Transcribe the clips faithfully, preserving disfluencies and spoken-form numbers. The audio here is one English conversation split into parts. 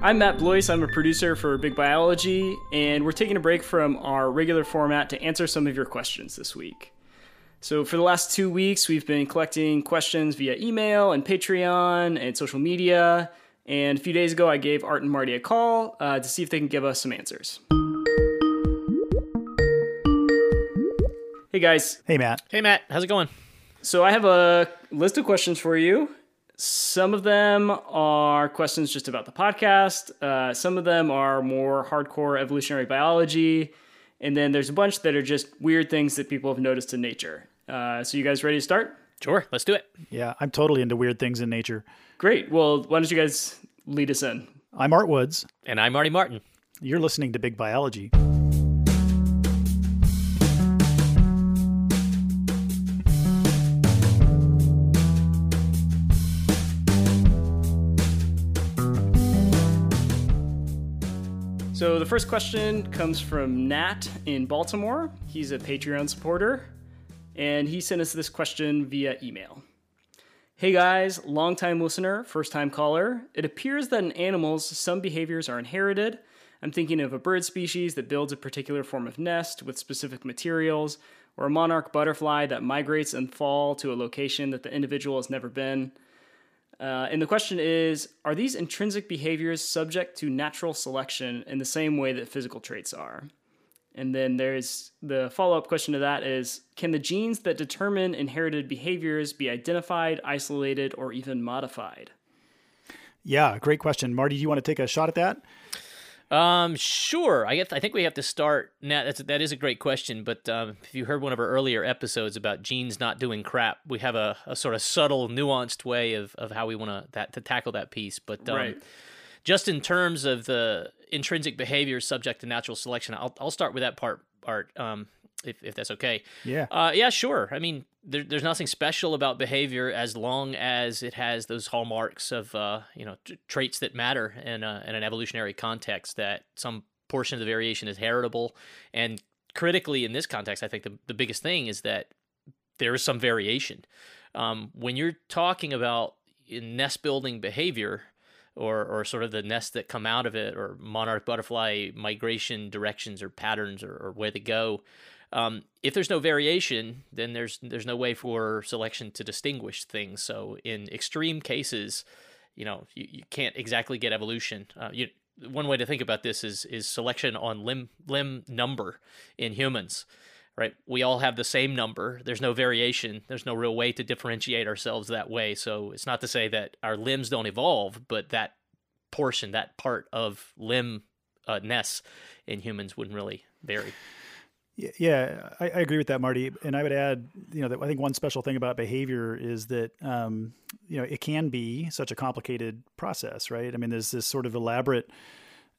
I'm Matt Blois, I'm a producer for Big Biology, and we're taking a break from our regular format to answer some of your questions this week. So for the last two weeks, we've been collecting questions via email and Patreon and social media, and a few days ago I gave Art and Marty a call uh, to see if they can give us some answers. Hey guys. Hey Matt. Hey Matt, how's it going? So I have a list of questions for you. Some of them are questions just about the podcast. Uh, some of them are more hardcore evolutionary biology. And then there's a bunch that are just weird things that people have noticed in nature. Uh, so you guys ready to start? Sure. Let's do it. Yeah, I'm totally into weird things in nature. Great. Well, why don't you guys lead us in? I'm Art Woods. And I'm Marty Martin. You're listening to Big Biology. So the first question comes from Nat in Baltimore. He's a Patreon supporter, and he sent us this question via email. Hey guys, longtime listener, first time caller. It appears that in animals, some behaviors are inherited. I'm thinking of a bird species that builds a particular form of nest with specific materials, or a monarch butterfly that migrates and falls to a location that the individual has never been. Uh, and the question is, are these intrinsic behaviors subject to natural selection in the same way that physical traits are? And then there's the follow-up question to that is, can the genes that determine inherited behaviors be identified, isolated, or even modified? Yeah, great question. Marty, do you want to take a shot at that? Um, sure. I guess I think we have to start now. That's, that is a great question. But um, if you heard one of our earlier episodes about genes not doing crap, we have a, a sort of subtle, nuanced way of, of how we want to that to tackle that piece. But um, right. just in terms of the intrinsic behavior subject to natural selection, I'll I'll start with that part, Art, um, if if that's okay. Yeah. Uh, yeah. Sure. I mean, there, there's nothing special about behavior as long as it has those hallmarks of, uh, you know, t- traits that matter in, a, in an evolutionary context, that some portion of the variation is heritable. And critically in this context, I think the, the biggest thing is that there is some variation. Um, when you're talking about nest building behavior, or or sort of the nests that come out of it, or monarch butterfly migration directions or patterns, or, or where they go, Um, if there's no variation, then there's there's no way for selection to distinguish things. So in extreme cases, you know, you, you can't exactly get evolution. Uh, you, one way to think about this is is selection on limb limb number in humans, right? We all have the same number. There's no variation. There's no real way to differentiate ourselves that way. So it's not to say that our limbs don't evolve, but that portion, that part of limb uh, nests in humans wouldn't really vary. Yeah, I, I agree with that, Marty. And I would add, you know, that I think one special thing about behavior is that, um, you know, it can be such a complicated process, right? I mean, there's this sort of elaborate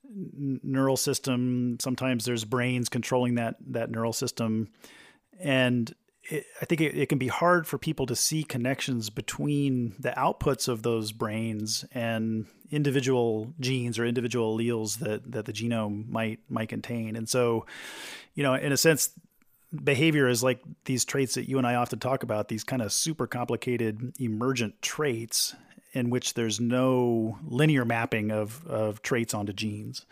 n- neural system. Sometimes there's brains controlling that that neural system. And it, I think it, it can be hard for people to see connections between the outputs of those brains and individual genes or individual alleles that, that the genome might might contain. And so, you know, in a sense, behavior is like these traits that you and I often talk about, these kind of super complicated emergent traits in which there's no linear mapping of, of traits onto genes.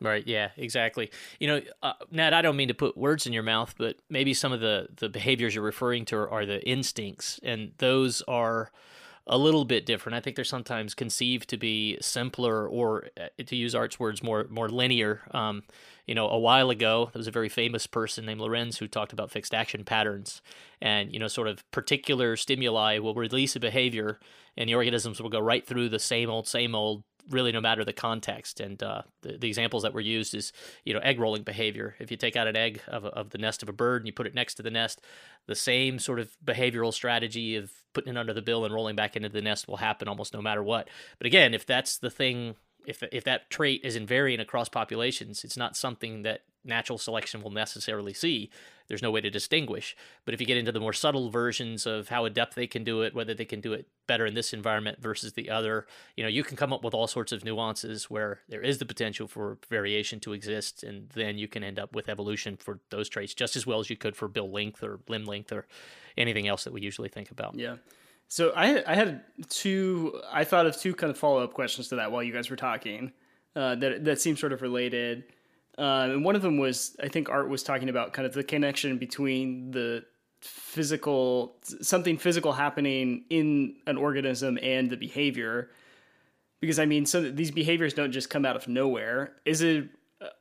Right. Yeah, exactly. You know, uh, Nat, I don't mean to put words in your mouth, but maybe some of the, the behaviors you're referring to are, are the instincts, and those are a little bit different. I think they're sometimes conceived to be simpler, or, to use Art's words, more more linear. Um, you know, a while ago, there was a very famous person named Lorenz who talked about fixed action patterns, and, you know, sort of particular stimuli will release a behavior, and the organisms will go right through the same old, same old, really no matter the context. And uh, the, the examples that were used is, you know, egg rolling behavior. If you take out an egg of, a, of the nest of a bird and you put it next to the nest, the same sort of behavioral strategy of putting it under the bill and rolling back into the nest will happen almost no matter what. But again, if that's the thing, if if that trait is invariant across populations, it's not something that natural selection will necessarily see. There's no way to distinguish. But if you get into the more subtle versions of how adept they can do it, whether they can do it better in this environment versus the other, you know, you can come up with all sorts of nuances where there is the potential for variation to exist, and then you can end up with evolution for those traits just as well as you could for bill length or limb length or anything else that we usually think about. Yeah. So I I had two, I thought of two kind of follow-up questions to that while you guys were talking. uh, that that seem sort of related. Uh, and one of them was, I think Art was talking about kind of the connection between the physical, something physical happening in an organism and the behavior. Because I mean, so that these behaviors don't just come out of nowhere. Is it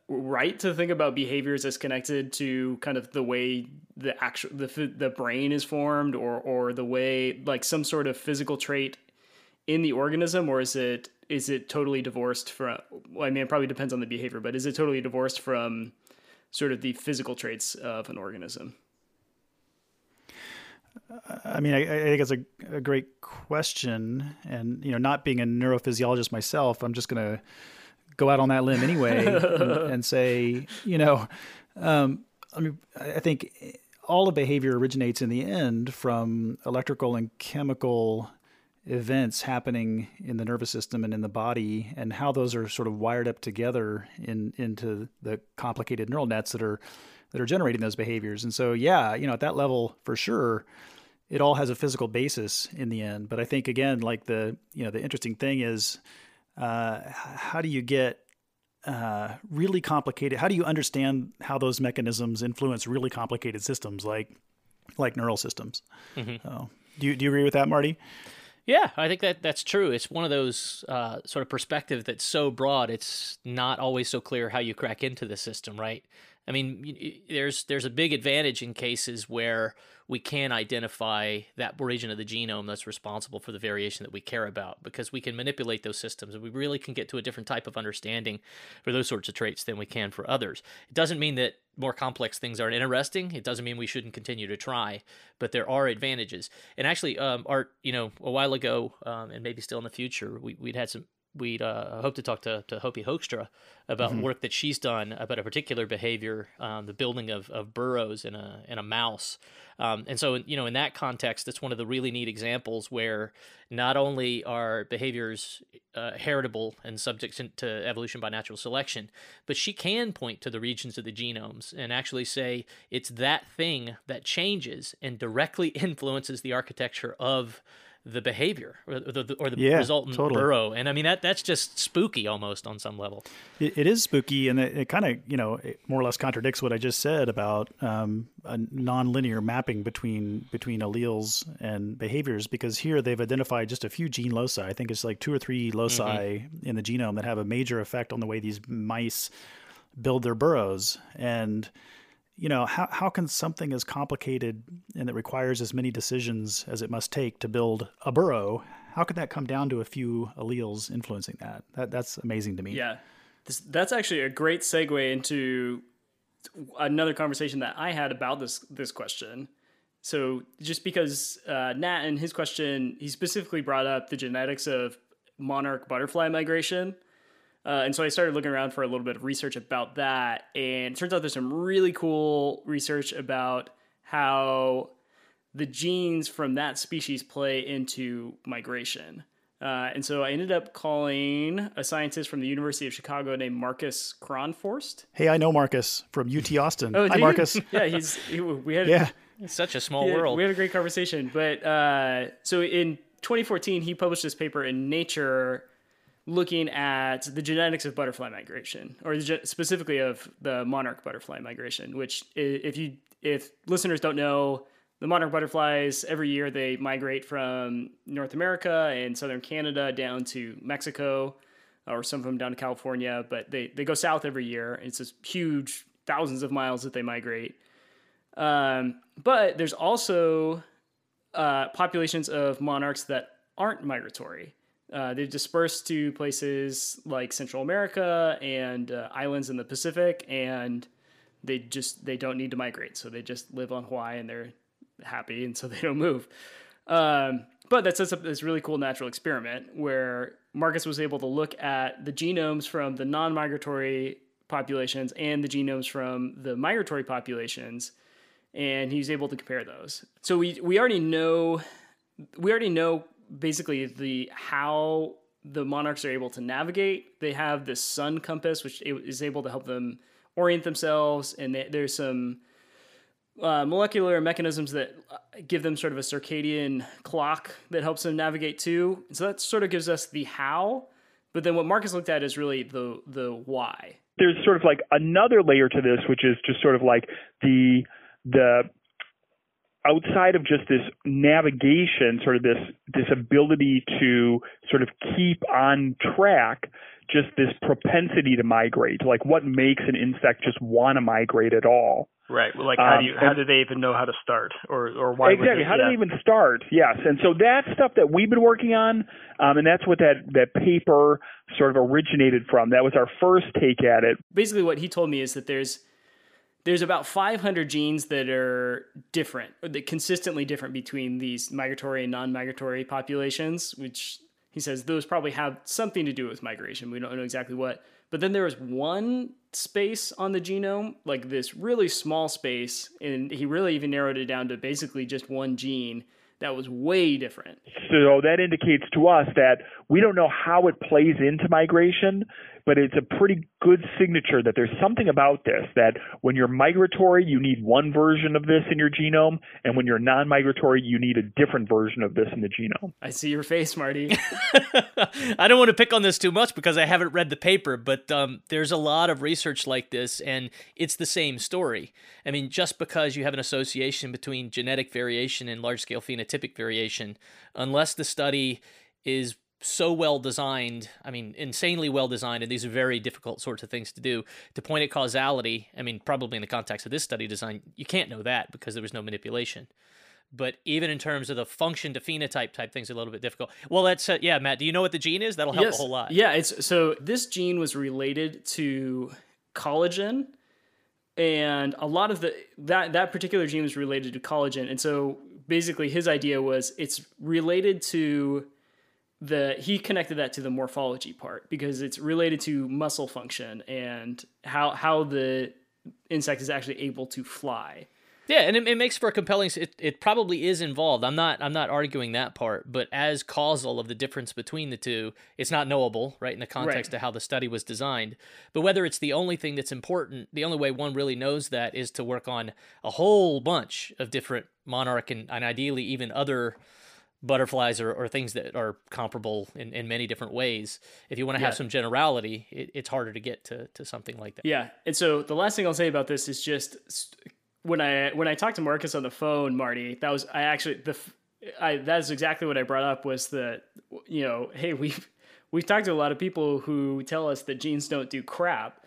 right to think about behaviors as connected to kind of the way the actual, the, the brain is formed, or, or the way like some sort of physical trait in the organism? Or is it, is it totally divorced from, well, I mean, it probably depends on the behavior, but is it totally divorced from sort of the physical traits of an organism? I mean, I, I think it's a, a great question, and, you know, not being a neurophysiologist myself, I'm just going to go out on that limb anyway and, and say, you know, um, I mean, I think all of behavior originates in the end from electrical and chemical events happening in the nervous system and in the body, and how those are sort of wired up together in, into the complicated neural nets that are, that are generating those behaviors. And so, yeah, you know, at that level, for sure, it all has a physical basis in the end. But I think, again, like the, you know, the interesting thing is, uh, how do you get uh, really complicated? How do you understand how those mechanisms influence really complicated systems like, like neural systems? Mm-hmm. So, do you, do you agree with that, Marty? Yeah, I think that that's true. It's one of those uh, sort of perspective that's so broad, it's not always so clear how you crack into the system, right? I mean, there's there's a big advantage in cases where we can identify that region of the genome that's responsible for the variation that we care about, because we can manipulate those systems, and we really can get to a different type of understanding for those sorts of traits than we can for others. It doesn't mean that more complex things aren't interesting. It doesn't mean we shouldn't continue to try, but there are advantages. And actually, um, Art, you know, a while ago, um, and maybe still in the future, we, we'd had some... We'd uh, hope to talk to, to Hopi Hoekstra about mm-hmm. work that she's done about a particular behavior, um, the building of, of burrows in a in a mouse. Um, and so, you know, in that context, it's one of the really neat examples where not only are behaviors uh, heritable and subject to evolution by natural selection, but she can point to the regions of the genomes and actually say it's that thing that changes and directly influences the architecture of the behavior or the, or the yeah, resultant totally. burrow. And I mean, that that's just spooky almost on some level. It, it is spooky. And it, it kind of, you know, it more or less contradicts what I just said about um, a nonlinear mapping between, between alleles and behaviors, because here they've identified just a few gene loci. I think it's like two or three loci mm-hmm. in the genome that have a major effect on the way these mice build their burrows. And, you know, how how can something as complicated and that requires as many decisions as it must take to build a burrow, how could that come down to a few alleles influencing that? That that's amazing to me. Yeah, this, that's actually a great segue into another conversation that I had about this this question. So just because uh, Nat in his question, he specifically brought up the genetics of monarch butterfly migration. Uh, and so I started looking around for a little bit of research about that, and it turns out there's some really cool research about how the genes from that species play into migration. Uh, and so I ended up calling a scientist from the University of Chicago named Marcus Kronforst. Hey, I know Marcus from U T Austin. Oh, hi, Marcus. Yeah, he's he, we had yeah. It's such a small world. Had, we had a great conversation, but uh, so in twenty fourteen he published this paper in Nature, looking at the genetics of butterfly migration, or specifically of the monarch butterfly migration, which if you, if listeners don't know, the monarch butterflies, every year they migrate from North America and southern Canada down to Mexico, or some of them down to California, but they, they go south every year. It's this huge thousands of miles that they migrate. Um, but there's also uh, populations of monarchs that aren't migratory. Uh, they disperse to places like Central America and uh, islands in the Pacific, and they just they don't need to migrate, so they just live on Hawaii and they're happy, and so they don't move. Um, but that sets up this really cool natural experiment where Marcus was able to look at the genomes from the non-migratory populations and the genomes from the migratory populations, and he was able to compare those. So we we already know we already know. basically the how the monarchs are able to navigate. They have this sun compass, which is able to help them orient themselves. And they, there's some uh, molecular mechanisms that give them sort of a circadian clock that helps them navigate too. And so that sort of gives us the how. But then what Marcus looked at is really the the why. There's sort of like another layer to this, which is just sort of like the the outside of just this navigation, sort of this this ability to sort of keep on track, just this propensity to migrate. Like, what makes an insect just want to migrate at all? Right. Well, like, how do you, um, how do they even know how to start, or or why? Exactly. How do they even start? Yes. And so that's stuff that we've been working on, um, and that's what that that paper sort of originated from. That was our first take at it. Basically, what he told me is that there's there's about five hundred genes that are different, or that consistently different between these migratory and non-migratory populations, which he says those probably have something to do with migration. We don't know exactly what. But then there was one space on the genome, like this really small space, and he really even narrowed it down to basically just one gene that was way different. So that indicates to us that we don't know how it plays into migration, but it's a pretty good signature that there's something about this, that when you're migratory, you need one version of this in your genome, and when you're non-migratory, you need a different version of this in the genome. I see your face, Marty. I don't want to pick on this too much because I haven't read the paper, but um, there's a lot of research like this, and it's the same story. I mean, just because you have an association between genetic variation and large-scale phenotyping, typic variation, unless the study is so well designed, I mean, insanely well designed, and these are very difficult sorts of things to do, to point at causality. I mean, probably in the context of this study design, you can't know that because there was no manipulation. But even in terms of the function to phenotype type things, are a little bit difficult. Well, that's, uh, yeah, Matt, do you know what the gene is? That'll help yes. a whole lot. Yeah, it's so this gene was related to collagen. And a lot of the, that, that particular gene was related to collagen. And so basically his idea was it's related to the, he connected that to the morphology part because it's related to muscle function and how, how the insect is actually able to fly. Yeah. And it, it makes for a compelling, it, it probably is involved. I'm not, I'm not arguing that part, but as causal of the difference between the two, it's not knowable, right? In the context right. of how the study was designed, but whether it's the only thing that's important, the only way one really knows that is to work on a whole bunch of different monarch and, and ideally even other butterflies or, or things that are comparable in, in many different ways. If you want to have yeah. some generality, it, it's harder to get to, to something like that. Yeah. And so the last thing I'll say about this is just st- When I when I talked to Marcus on the phone, Marty, that was I actually the I that is exactly what I brought up was that, you know, hey, we've we've talked to a lot of people who tell us that genes don't do crap,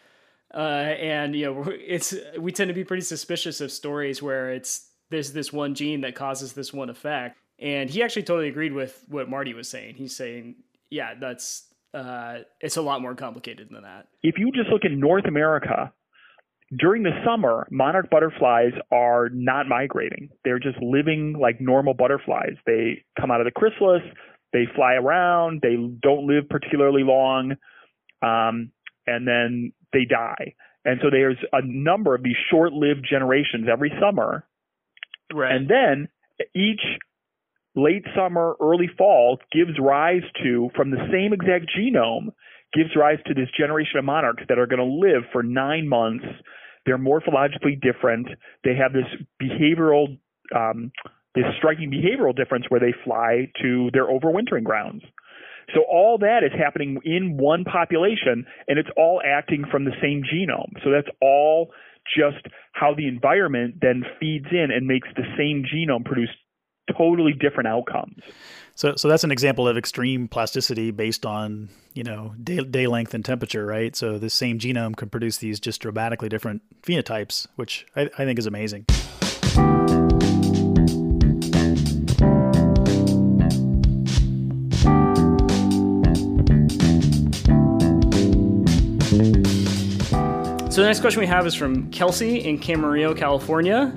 uh, and you know it's we tend to be pretty suspicious of stories where it's there's this one gene that causes this one effect, and he actually totally agreed with what Marty was saying. He's saying, yeah, that's uh, it's a lot more complicated than that. If you just look at North America. During the summer, monarch butterflies are not migrating. They're just living like normal butterflies. They come out of the chrysalis, they fly around, they don't live particularly long, um, and then they die. And so there's a number of these short-lived generations every summer. Right. And then each late summer, early fall gives rise to, from the same exact genome, gives rise to this generation of monarchs that are going to live for nine months. They're morphologically different. They have this behavioral, um, this striking behavioral difference where they fly to their overwintering grounds. So all that is happening in one population, and it's all acting from the same genome. So that's all just how the environment then feeds in and makes the same genome produce totally different outcomes. So so that's an example of extreme plasticity based on, you know, day, day length and temperature, right? So the same genome can produce these just dramatically different phenotypes, which I, I think is amazing. So the next question we have is from Kelsey in Camarillo, California.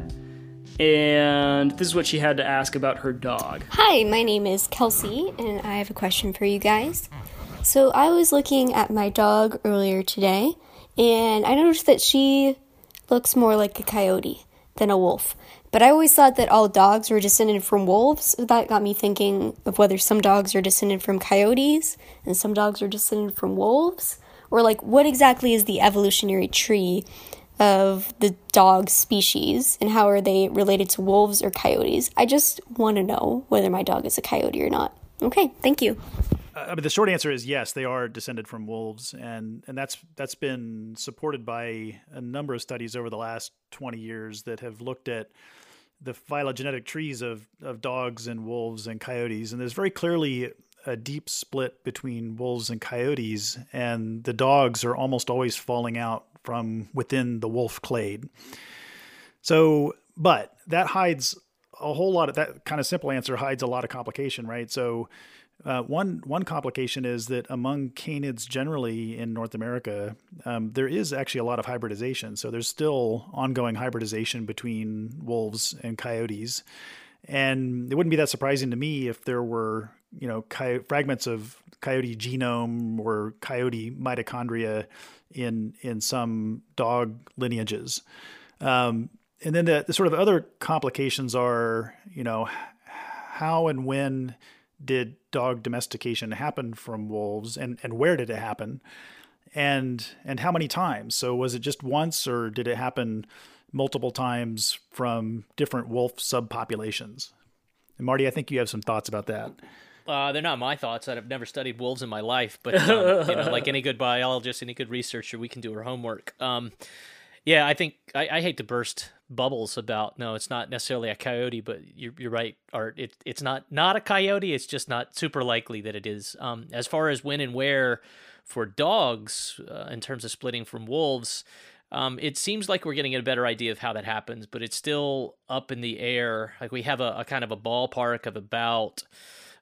And this is what she had to ask about her dog. Hi, my name is Kelsey, and I have a question for you guys. So I was looking at my dog earlier today, and I noticed that she looks more like a coyote than a wolf. But I always thought that all dogs were descended from wolves. So that got me thinking of whether some dogs are descended from coyotes and some dogs are descended from wolves. Or, like, what exactly is the evolutionary tree of the dog species, and how are they related to wolves or coyotes? I just want to know whether my dog is a coyote or not. Okay, thank you. I mean, the short answer is yes, they are descended from wolves, and and that's that's been supported by a number of studies over the last twenty years that have looked at the phylogenetic trees of of dogs and wolves and coyotes, and there's very clearly a deep split between wolves and coyotes, and the dogs are almost always falling out from within the wolf clade. So, but that hides a whole lot of, that kind of simple answer hides a lot of complication, right? So uh, one one complication is that among canids generally in North America, um, there is actually a lot of hybridization. So there's still ongoing hybridization between wolves and coyotes. And it wouldn't be that surprising to me if there were, you know, coy- fragments of coyote genome or coyote mitochondria in in some dog lineages. Um, and then the, the sort of other complications are, you know, how and when did dog domestication happen from wolves, and, and where did it happen, and and how many times? So was it just once, or did it happen multiple times from different wolf subpopulations? And Marty, I think you have some thoughts about that. Uh, they're not my thoughts. I've never studied wolves in my life, but um, you know, like any good biologist, any good researcher, we can do our homework. Um, yeah, I think I, I hate to burst bubbles about, no, it's not necessarily a coyote, but you're, you're right, Art. It, it's not, not a coyote. It's just not super likely that it is. Um, as far as when and where for dogs, uh, in terms of splitting from wolves, Um, it seems like we're getting a better idea of how that happens, but it's still up in the air. Like we have a, a kind of a ballpark of about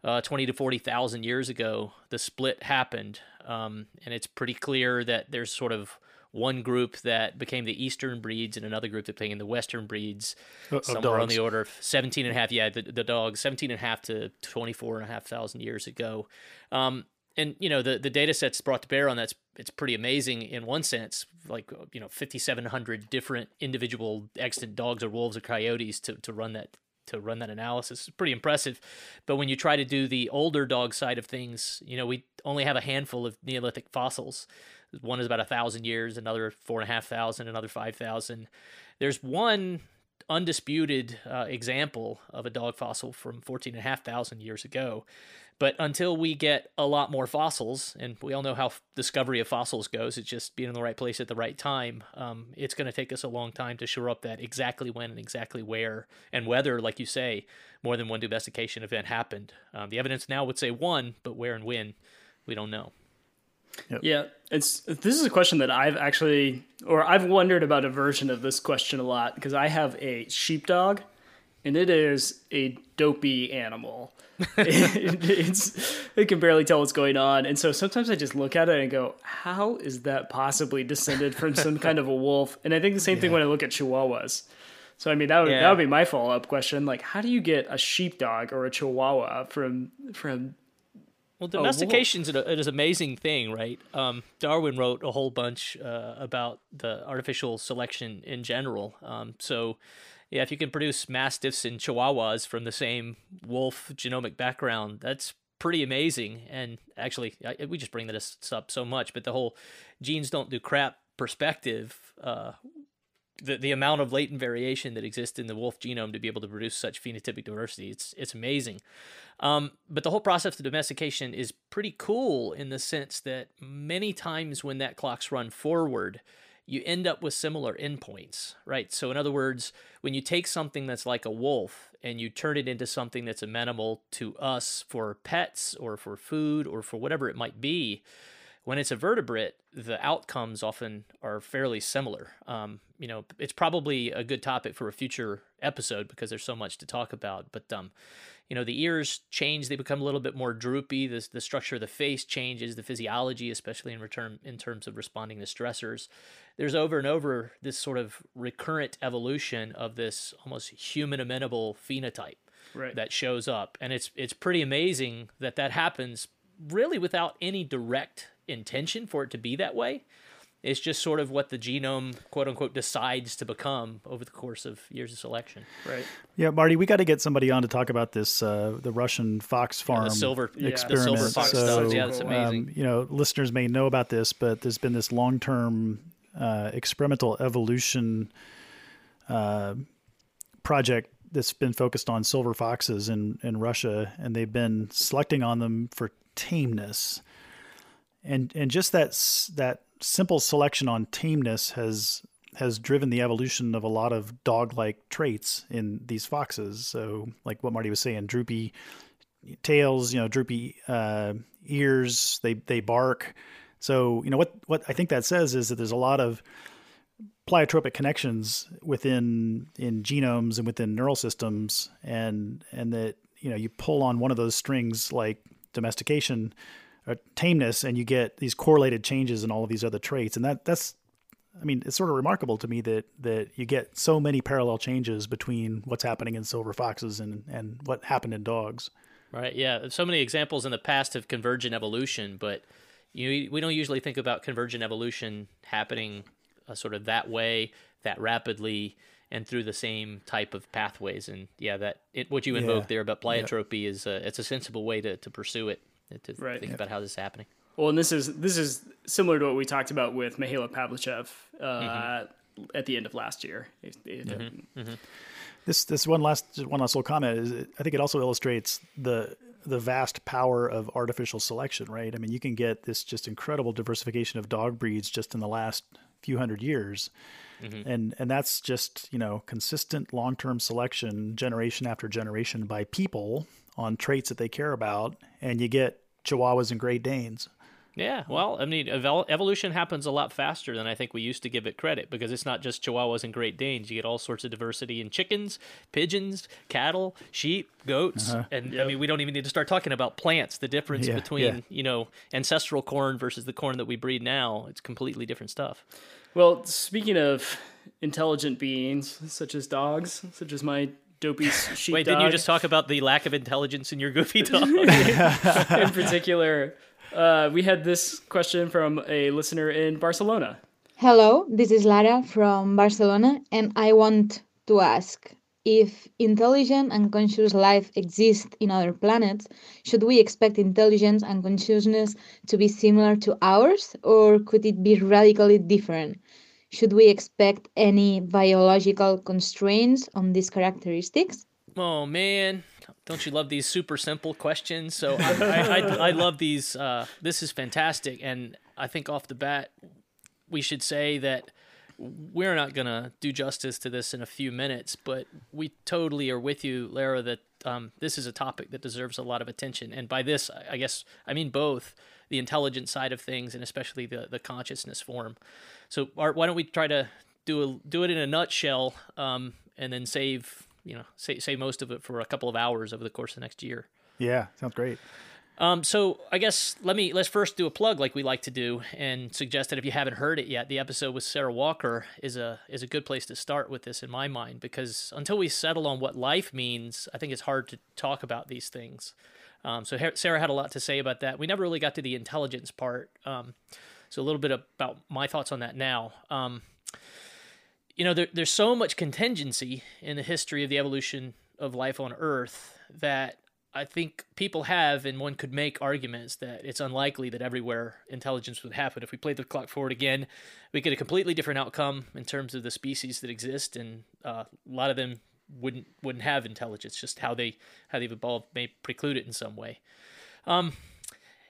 uh, twenty to forty thousand years ago, the split happened. Um, and it's pretty clear that there's sort of one group that became the Eastern breeds and another group that became the Western breeds, uh, somewhere on the order of seventeen and a half. Yeah, the, the dogs, seventeen and a half to twenty-four and a half thousand years ago. Um, And, you know, the, the data sets brought to bear on that's, it's pretty amazing in one sense, like, you know, fifty-seven hundred different individual extant dogs or wolves or coyotes to, to run that, to run that analysis. It's pretty impressive. But when you try to do the older dog side of things, you know, we only have a handful of Neolithic fossils. One is about a thousand years, another four and a half thousand, another five thousand. There's one undisputed uh, example of a dog fossil from fourteen and a half thousand years ago. But until we get a lot more fossils, and we all know how f- discovery of fossils goes, it's just being in the right place at the right time. Um, it's going to take us a long time to shore up that exactly when and exactly where and whether, like you say, more than one domestication event happened. Um, the evidence now would say one, but where and when, we don't know. Yep. Yeah, it's this is a question that I've actually, or I've wondered about a version of this question a lot, because I have a sheepdog, and it is a dopey animal. it, it's it can barely tell what's going on, and so sometimes I just look at it and go, "How is that possibly descended from some kind of a wolf?" And I think the same yeah. thing when I look at Chihuahuas. So I mean, that would yeah. that would be my follow up question, like, how do you get a sheepdog or a Chihuahua from from Well, domestication's oh, an, an amazing thing, right? Um, Darwin wrote a whole bunch uh, about the artificial selection in general. Um, so, yeah, if you can produce mastiffs and chihuahuas from the same wolf genomic background, that's pretty amazing. And actually, I, we just bring this up so much, but the whole genes don't do crap perspective, uh, the the amount of latent variation that exists in the wolf genome to be able to produce such phenotypic diversity, it's it's amazing. Um, but the whole process of domestication is pretty cool in the sense that many times when that clock's run forward, you end up with similar endpoints, right? So in other words, when you take something that's like a wolf and you turn it into something that's amenable to us for pets or for food or for whatever it might be, when it's a vertebrate, the outcomes often are fairly similar. Um, you know, it's probably a good topic for a future episode because there's so much to talk about. But, um, you know, the ears change. They become a little bit more droopy. The, the structure of the face changes, the physiology, especially in, return, in terms of responding to stressors. There's over and over this sort of recurrent evolution of this almost human amenable phenotype right. that shows up. And it's it's pretty amazing that that happens really without any direct intention for it to be that way. It's just sort of what the genome, quote unquote, decides to become over the course of years of selection. Right. Yeah, Marty, we got to get somebody on to talk about this, uh, the Russian fox farm yeah, the silver, experiment. Yeah, the silver fox so, dogs. Yeah, that's amazing. Um, you know, listeners may know about this, but there's been this long-term uh, experimental evolution uh, project that's been focused on silver foxes in, in Russia, and they've been selecting on them for tameness. And and just that that simple selection on tameness has has driven the evolution of a lot of dog-like traits in these foxes. So like what Marty was saying, droopy tails, you know, droopy uh, ears, they they bark. So, you know, what what I think that says is that there's a lot of pleiotropic connections within in genomes and within neural systems, and and that, you know, you pull on one of those strings like domestication or tameness, and you get these correlated changes in all of these other traits. And that that's, I mean, it's sort of remarkable to me that that you get so many parallel changes between what's happening in silver foxes and and what happened in dogs. Right. Yeah. So many examples in the past of convergent evolution, but you know, we don't usually think about convergent evolution happening uh, sort of that way, that rapidly, and through the same type of pathways. And yeah, that it, what you invoked yeah. there about pleiotropy yeah. is a, it's a sensible way to, to pursue it, to right. think yeah. about how this is happening. Well, and this is this is similar to what we talked about with Mihailo Pavlichev uh, mm-hmm. at the end of last year. It, it, mm-hmm. uh, mm-hmm. This this one last one last little comment is it, I think it also illustrates the the vast power of artificial selection, right? I mean, you can get this just incredible diversification of dog breeds just in the last few hundred years. Mm-hmm. And and that's just, you know, consistent long-term selection generation after generation by people on traits that they care about, and you get Chihuahuas and Great Danes. Yeah, well, I mean, evol- evolution happens a lot faster than I think we used to give it credit, because it's not just Chihuahuas and Great Danes. You get all sorts of diversity in chickens, pigeons, cattle, sheep, goats. Uh-huh. And yep. I mean, we don't even need to start talking about plants. The difference yeah, between, yeah. you know, ancestral corn versus the corn that we breed now, it's completely different stuff. Well, speaking of intelligent beings, such as dogs, such as my dopey sheep Wait, dog. Didn't you just talk about the lack of intelligence in your goofy dog? In particular... Uh, we had this question from a listener in Barcelona. Hello, this is Lara from Barcelona, and I want to ask, if intelligent and conscious life exists in other planets, should we expect intelligence and consciousness to be similar to ours, or could it be radically different? Should we expect any biological constraints on these characteristics? Oh, man. Don't you love these super simple questions? So I, I, I, I love these. Uh, this is fantastic. And I think off the bat, we should say that we're not going to do justice to this in a few minutes, but we totally are with you, Lara, that um, this is a topic that deserves a lot of attention. And by this, I guess, I mean both the intelligent side of things and especially the, the consciousness form. So Art, why don't we try to do a, do it in a nutshell um, and then save... you know, say, say most of it for a couple of hours over the course of the next year. Yeah. Sounds great. Um, so I guess let me, let's first do a plug like we like to do, and suggest that if you haven't heard it yet, the episode with Sarah Walker is a, is a good place to start with this in my mind, because until we settle on what life means, I think it's hard to talk about these things. Um, so Sarah had a lot to say about that. We never really got to the intelligence part. Um, so a little bit about my thoughts on that now. Um, You know, there, there's so much contingency in the history of the evolution of life on Earth that I think people have, and one could make arguments that it's unlikely that everywhere intelligence would happen. If we played the clock forward again, we get a completely different outcome in terms of the species that exist, and uh, a lot of them wouldn't wouldn't have intelligence. Just how they how they've evolved may preclude it in some way. Um,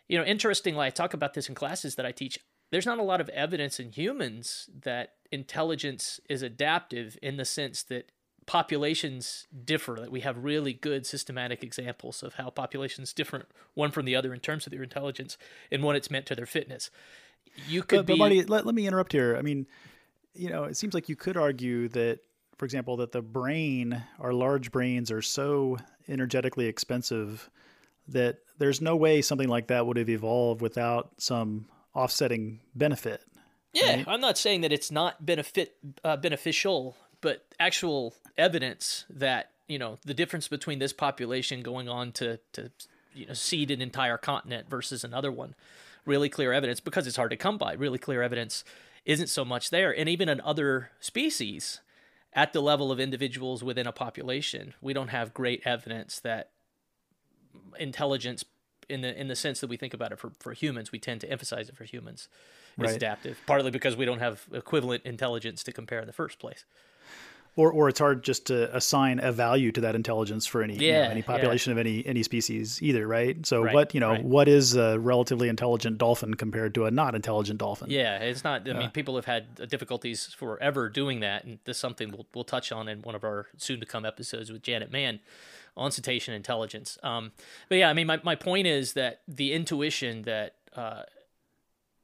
you know, interestingly, I talk about this in classes that I teach. There's not a lot of evidence in humans that intelligence is adaptive in the sense that populations differ, that we have really good systematic examples of how populations differ one from the other in terms of their intelligence and what it's meant to their fitness. You could but, be... But Marty, let, let me interrupt here. I mean, you know, it seems like you could argue that, for example, that the brain, our large brains are so energetically expensive that there's no way something like that would have evolved without some offsetting benefit. Yeah, right? I'm not saying that it's not benefit uh, beneficial, but actual evidence that, you know, the difference between this population going on to, to you know, seed an entire continent versus another one, really clear evidence, because it's hard to come by, really clear evidence isn't so much there. And even in other species, at the level of individuals within a population, we don't have great evidence that intelligence in the in the sense that we think about it for, for humans, we tend to emphasize it for humans. It's right. adaptive, partly because we don't have equivalent intelligence to compare in the first place. Or or it's hard just to assign a value to that intelligence for any, yeah, you know, any population yeah. of any any species either, right? So right, what you know right. what is a relatively intelligent dolphin compared to a not intelligent dolphin? Yeah, it's not. I uh, mean, people have had difficulties forever doing that, and this is something we'll we'll touch on in one of our soon to come episodes with Janet Mann on cetacean intelligence. Um, but yeah, I mean, my my point is that the intuition that uh,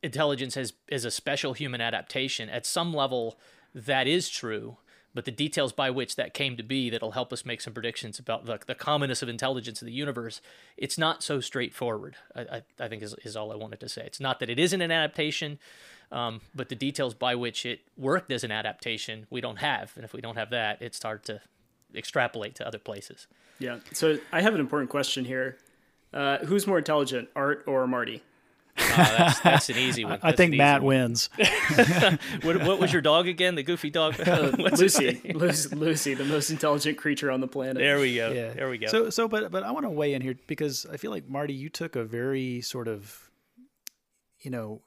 intelligence is is a special human adaptation at some level that is true. But the details by which that came to be that'll help us make some predictions about the, the commonness of intelligence in the universe, it's not so straightforward, I, I, I think is, is all I wanted to say. It's not that it isn't an adaptation, um, but the details by which it worked as an adaptation, we don't have. And if we don't have that, it's hard to extrapolate to other places. Yeah. So I have an important question here. Uh, who's more intelligent, Art or Marty? Oh, that's, that's an easy one. That's I think Matt one. wins. what, what was your dog again? The goofy dog? Uh, Lucy. Lucy, Lucy, the most intelligent creature on the planet. There we go. Yeah. There we go. So, so, but, but I want to weigh in here because I feel like, Marty, you took a very sort of, you know,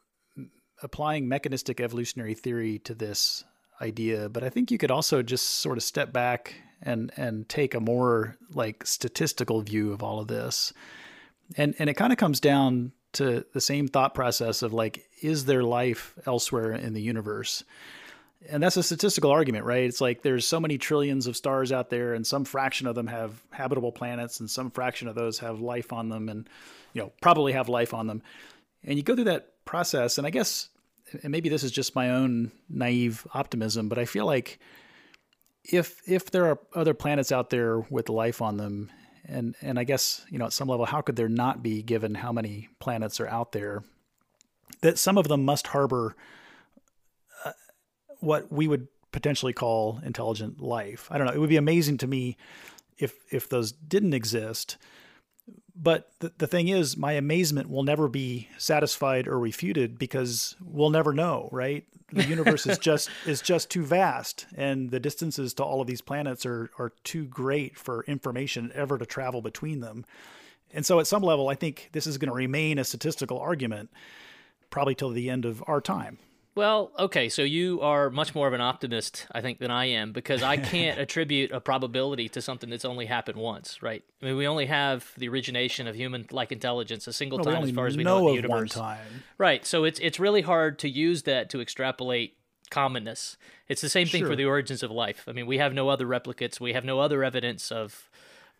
applying mechanistic evolutionary theory to this idea, but I think you could also just sort of step back and and take a more like statistical view of all of this, and and it kind of comes down to the same thought process of like, is there life elsewhere in the universe? And that's a statistical argument, right? It's like there's so many trillions of stars out there and some fraction of them have habitable planets and some fraction of those have life on them and, you know, probably have life on them. And you go through that process and I guess, and maybe this is just my own naive optimism, but I feel like if if there are other planets out there with life on them, And and I guess, you know, at some level, how could there not be given how many planets are out there, that some of them must harbor uh, what we would potentially call intelligent life. I don't know. It would be amazing to me if if those didn't exist. But the, the thing is, my amazement will never be satisfied or refuted because we'll never know, right? The universe is just is just too vast, and the distances to all of these planets are are too great for information ever to travel between them. And so at some level, I think this is going to remain a statistical argument probably till the end of our time. Well, okay, so you are much more of an optimist, I think, than I am, because I can't attribute a probability to something that's only happened once, right? I mean, we only have the origination of human-like intelligence a single well, time as far as we know, know in the universe. One time. Right, so it's it's really hard to use that to extrapolate commonness. It's the same sure. thing for the origins of life. I mean, we have no other replicates. We have no other evidence of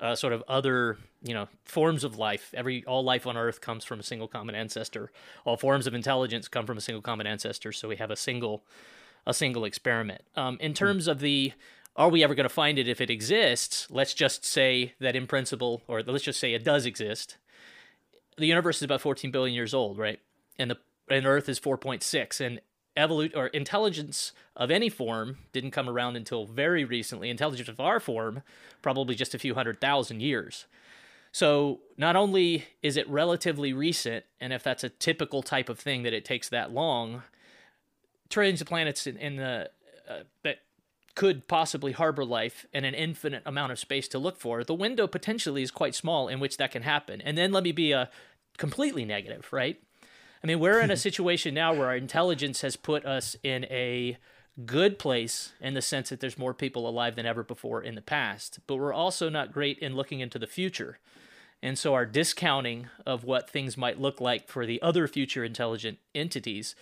uh, sort of other, you know, forms of life. Every all life on Earth comes from a single common ancestor. All forms of intelligence come from a single common ancestor. So we have a single, a single experiment. Um, in terms of the, are we ever going to find it if it exists? Let's just say that in principle, or let's just say it does exist. The universe is about fourteen billion years old, right? And the and Earth is four point six. And evolu- or intelligence of any form didn't come around until very recently. Intelligence of our form, probably just a few hundred thousand years. So not only is it relatively recent, and if that's a typical type of thing that it takes that long, trillions of planets in, in the uh, that could possibly harbor life and an infinite amount of space to look for, the window potentially is quite small in which that can happen. And then let me be a completely negative, right? I mean, we're in a situation now where our intelligence has put us in a good place in the sense that there's more people alive than ever before in the past, but we're also not great in looking into the future. And so our discounting of what things might look like for the other future intelligent entities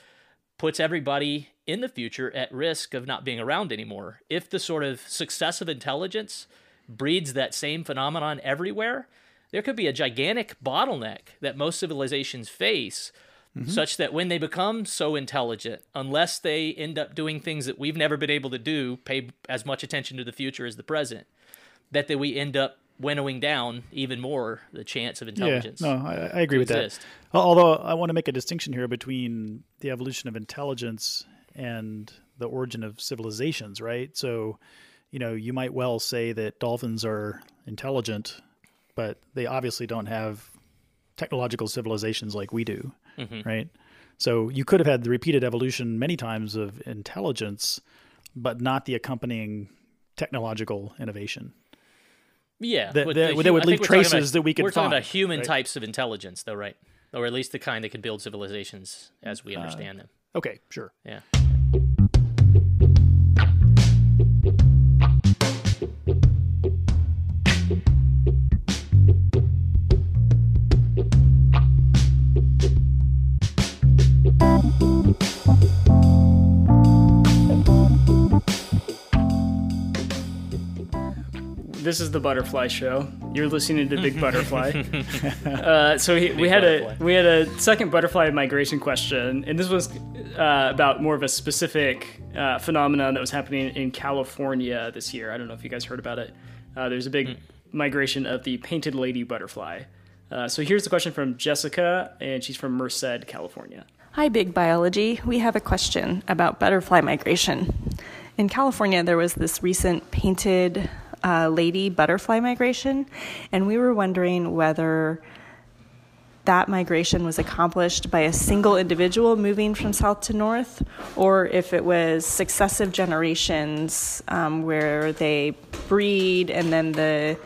puts everybody in the future at risk of not being around anymore. If the sort of successive intelligence breeds that same phenomenon everywhere, there could be a gigantic bottleneck that most civilizations face, mm-hmm. such that when they become so intelligent, unless they end up doing things that we've never been able to do, pay as much attention to the future as the present, that, that we end up winnowing down even more the chance of intelligence. Yeah, no, I, I agree with exist. that. Although I want to make a distinction here between the evolution of intelligence and the origin of civilizations, right? So, you know, you might well say that dolphins are intelligent, but they obviously don't have technological civilizations like we do, mm-hmm. right? So you could have had the repeated evolution many times of intelligence, but not the accompanying technological innovation. Yeah. That, that, the, that would leave traces about, that we could we're find. We're talking about human right? types of intelligence, though, right? Or at least the kind that can build civilizations as we understand uh, them. Okay, sure. Yeah. This is the Butterfly Show. You're listening to Big Butterfly. uh, so he, we had butterfly. a we had a second butterfly migration question, and this was uh, about more of a specific uh, phenomenon that was happening in California this year. I don't know if you guys heard about it. Uh, there's a big mm. migration of the painted lady butterfly. Uh, so here's the question from Jessica, and she's from Merced, California. Hi, Big Biology. We have a question about butterfly migration. In California, there was this recent painted uh, lady butterfly migration, and we were wondering whether that migration was accomplished by a single individual moving from south to north, or if it was successive generations um, where they breed and then the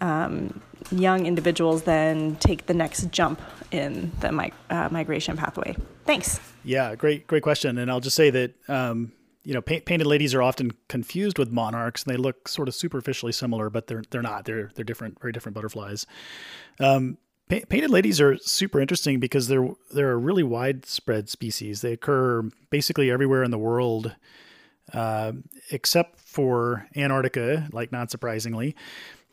um, young individuals then take the next jump in the mig- uh, migration pathway. Thanks. Yeah, great, great question. And I'll just say that, um, you know, paint, painted ladies are often confused with monarchs, and they look sort of superficially similar, but they're they're not. They're they're different, very different butterflies. Um, pa- painted ladies are super interesting because they're they're a really widespread species. They occur basically everywhere in the world, uh, except for Antarctica, like not surprisingly.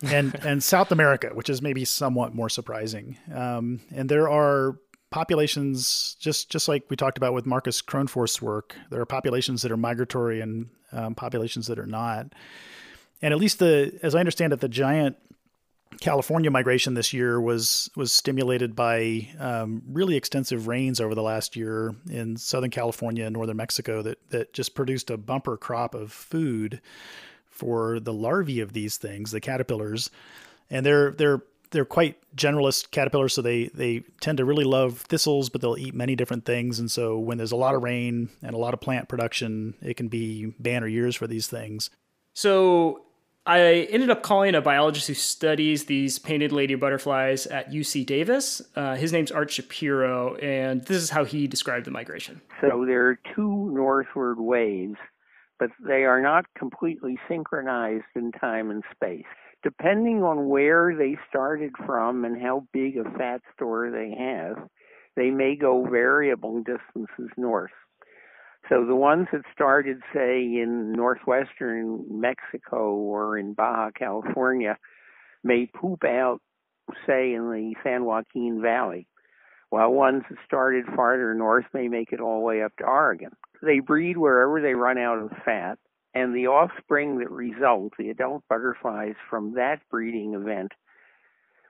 and and South America, which is maybe somewhat more surprising. Um, and there are populations, just just like we talked about with Marcus Kronforst's work, there are populations that are migratory and um, populations that are not. And at least the, as I understand it, the giant California migration this year was was stimulated by um, really extensive rains over the last year in Southern California and Northern Mexico that that just produced a bumper crop of food for the larvae of these things, the caterpillars, and they're they're they're quite generalist caterpillars, so they they tend to really love thistles, but they'll eat many different things. And so when there's a lot of rain and a lot of plant production, it can be banner years for these things. So I ended up calling a biologist who studies these painted lady butterflies at U C Davis. Uh, his name's Art Shapiro, and this is how he described the migration. So there are two northward waves, but they are not completely synchronized in time and space. Depending on where they started from and how big a fat store they have, they may go variable distances north. So the ones that started, say, in northwestern Mexico or in Baja California may poop out, say, in the San Joaquin Valley, while ones that started farther north may make it all the way up to Oregon. They breed wherever they run out of fat, and the offspring that result, the adult butterflies from that breeding event,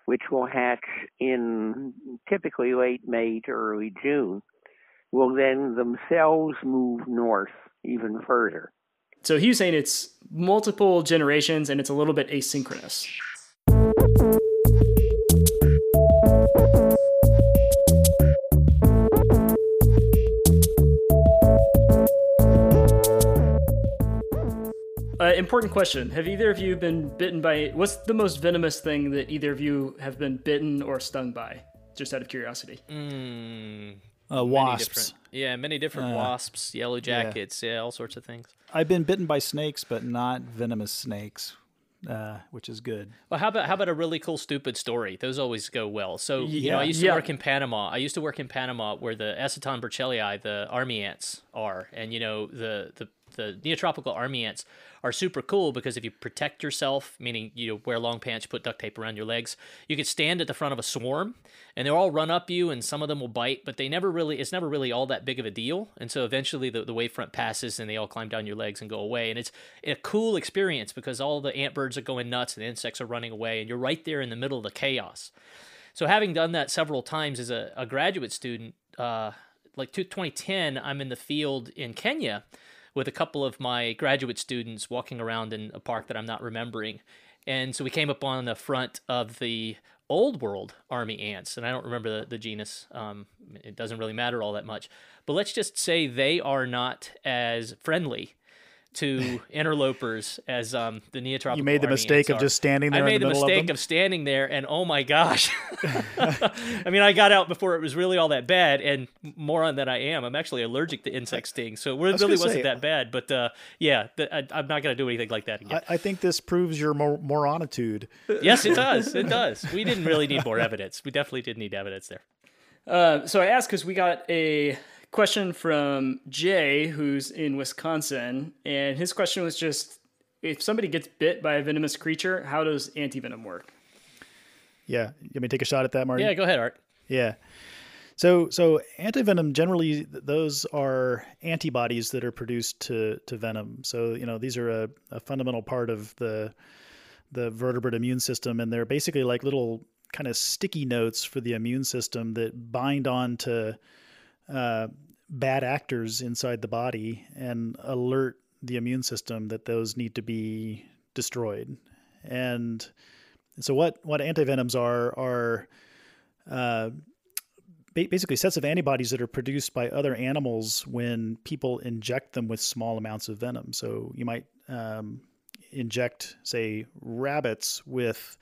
which will hatch in typically late May to early June, will then themselves move north even further. So he was saying it's multiple generations and it's a little bit asynchronous. Uh, important question. Have either of you been bitten by, what's the most venomous thing that either of you have been bitten or stung by? Just out of curiosity. Mm, uh, wasps. Many yeah, many different uh, wasps, yellow jackets, yeah. yeah, all sorts of things. I've been bitten by snakes, but not venomous snakes, uh, which is good. Well, how about how about a really cool, stupid story? Those always go well. So, yeah. you know, I used to yeah. work in Panama. I used to work in Panama where the Eciton burchelli, the army ants, are. And, you know, the the... the neotropical army ants are super cool because if you protect yourself, meaning you wear long pants, you put duct tape around your legs, you can stand at the front of a swarm and they'll all run up you and some of them will bite, but they never really, it's never really all that big of a deal. And so eventually the, the wavefront passes and they all climb down your legs and go away. And it's a cool experience because all the ant birds are going nuts and the insects are running away and you're right there in the middle of the chaos. So having done that several times as a, a graduate student, uh, like twenty ten, I'm in the field in Kenya with a couple of my graduate students walking around in a park that I'm not remembering. And so we came up on the front of the old world army ants, and I don't remember the, the genus. Um, it doesn't really matter all that much. But let's just say they are not as friendly to interlopers as um, the neotropical army. You made the mistake of just standing there in the middle of them? I made the mistake of standing there, and oh my gosh. I mean, I got out before it was really all that bad, and moron that I am, I'm actually allergic to insect stings, so it really wasn't that bad. But uh, yeah, the, I, I'm not going to do anything like that again. I, I think this proves your mor- moronitude. Yes, it does. It does. We didn't really need more evidence. We definitely did need evidence there. Uh, so I asked because we got a question from Jay, who's in Wisconsin, and his question was just, if somebody gets bit by a venomous creature, how does antivenom work? Yeah. You want me to take a shot at that, Marty? Yeah, go ahead, Art. Yeah. So so antivenom, generally, those are antibodies that are produced to, to venom. So, you know, these are a, a fundamental part of the the vertebrate immune system, and they're basically like little kind of sticky notes for the immune system that bind on to uh, bad actors inside the body and alert the immune system that those need to be destroyed. And so what, what antivenoms are, are uh, ba- basically sets of antibodies that are produced by other animals when people inject them with small amounts of venom. So you might um, inject, say, rabbits with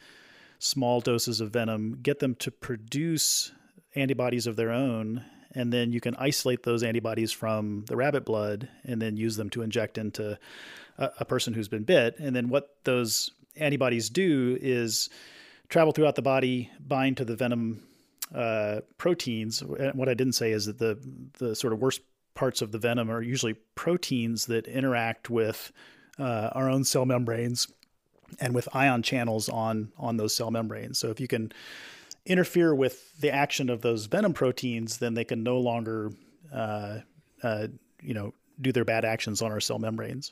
small doses of venom, get them to produce antibodies of their own, and then you can isolate those antibodies from the rabbit blood and then use them to inject into a, a person who's been bit. And then what those antibodies do is travel throughout the body, bind to the venom uh, proteins. And what I didn't say is that the the sort of worst parts of the venom are usually proteins that interact with uh, our own cell membranes and with ion channels on on those cell membranes. So if you can interfere with the action of those venom proteins, then they can no longer, uh, uh, you know, do their bad actions on our cell membranes.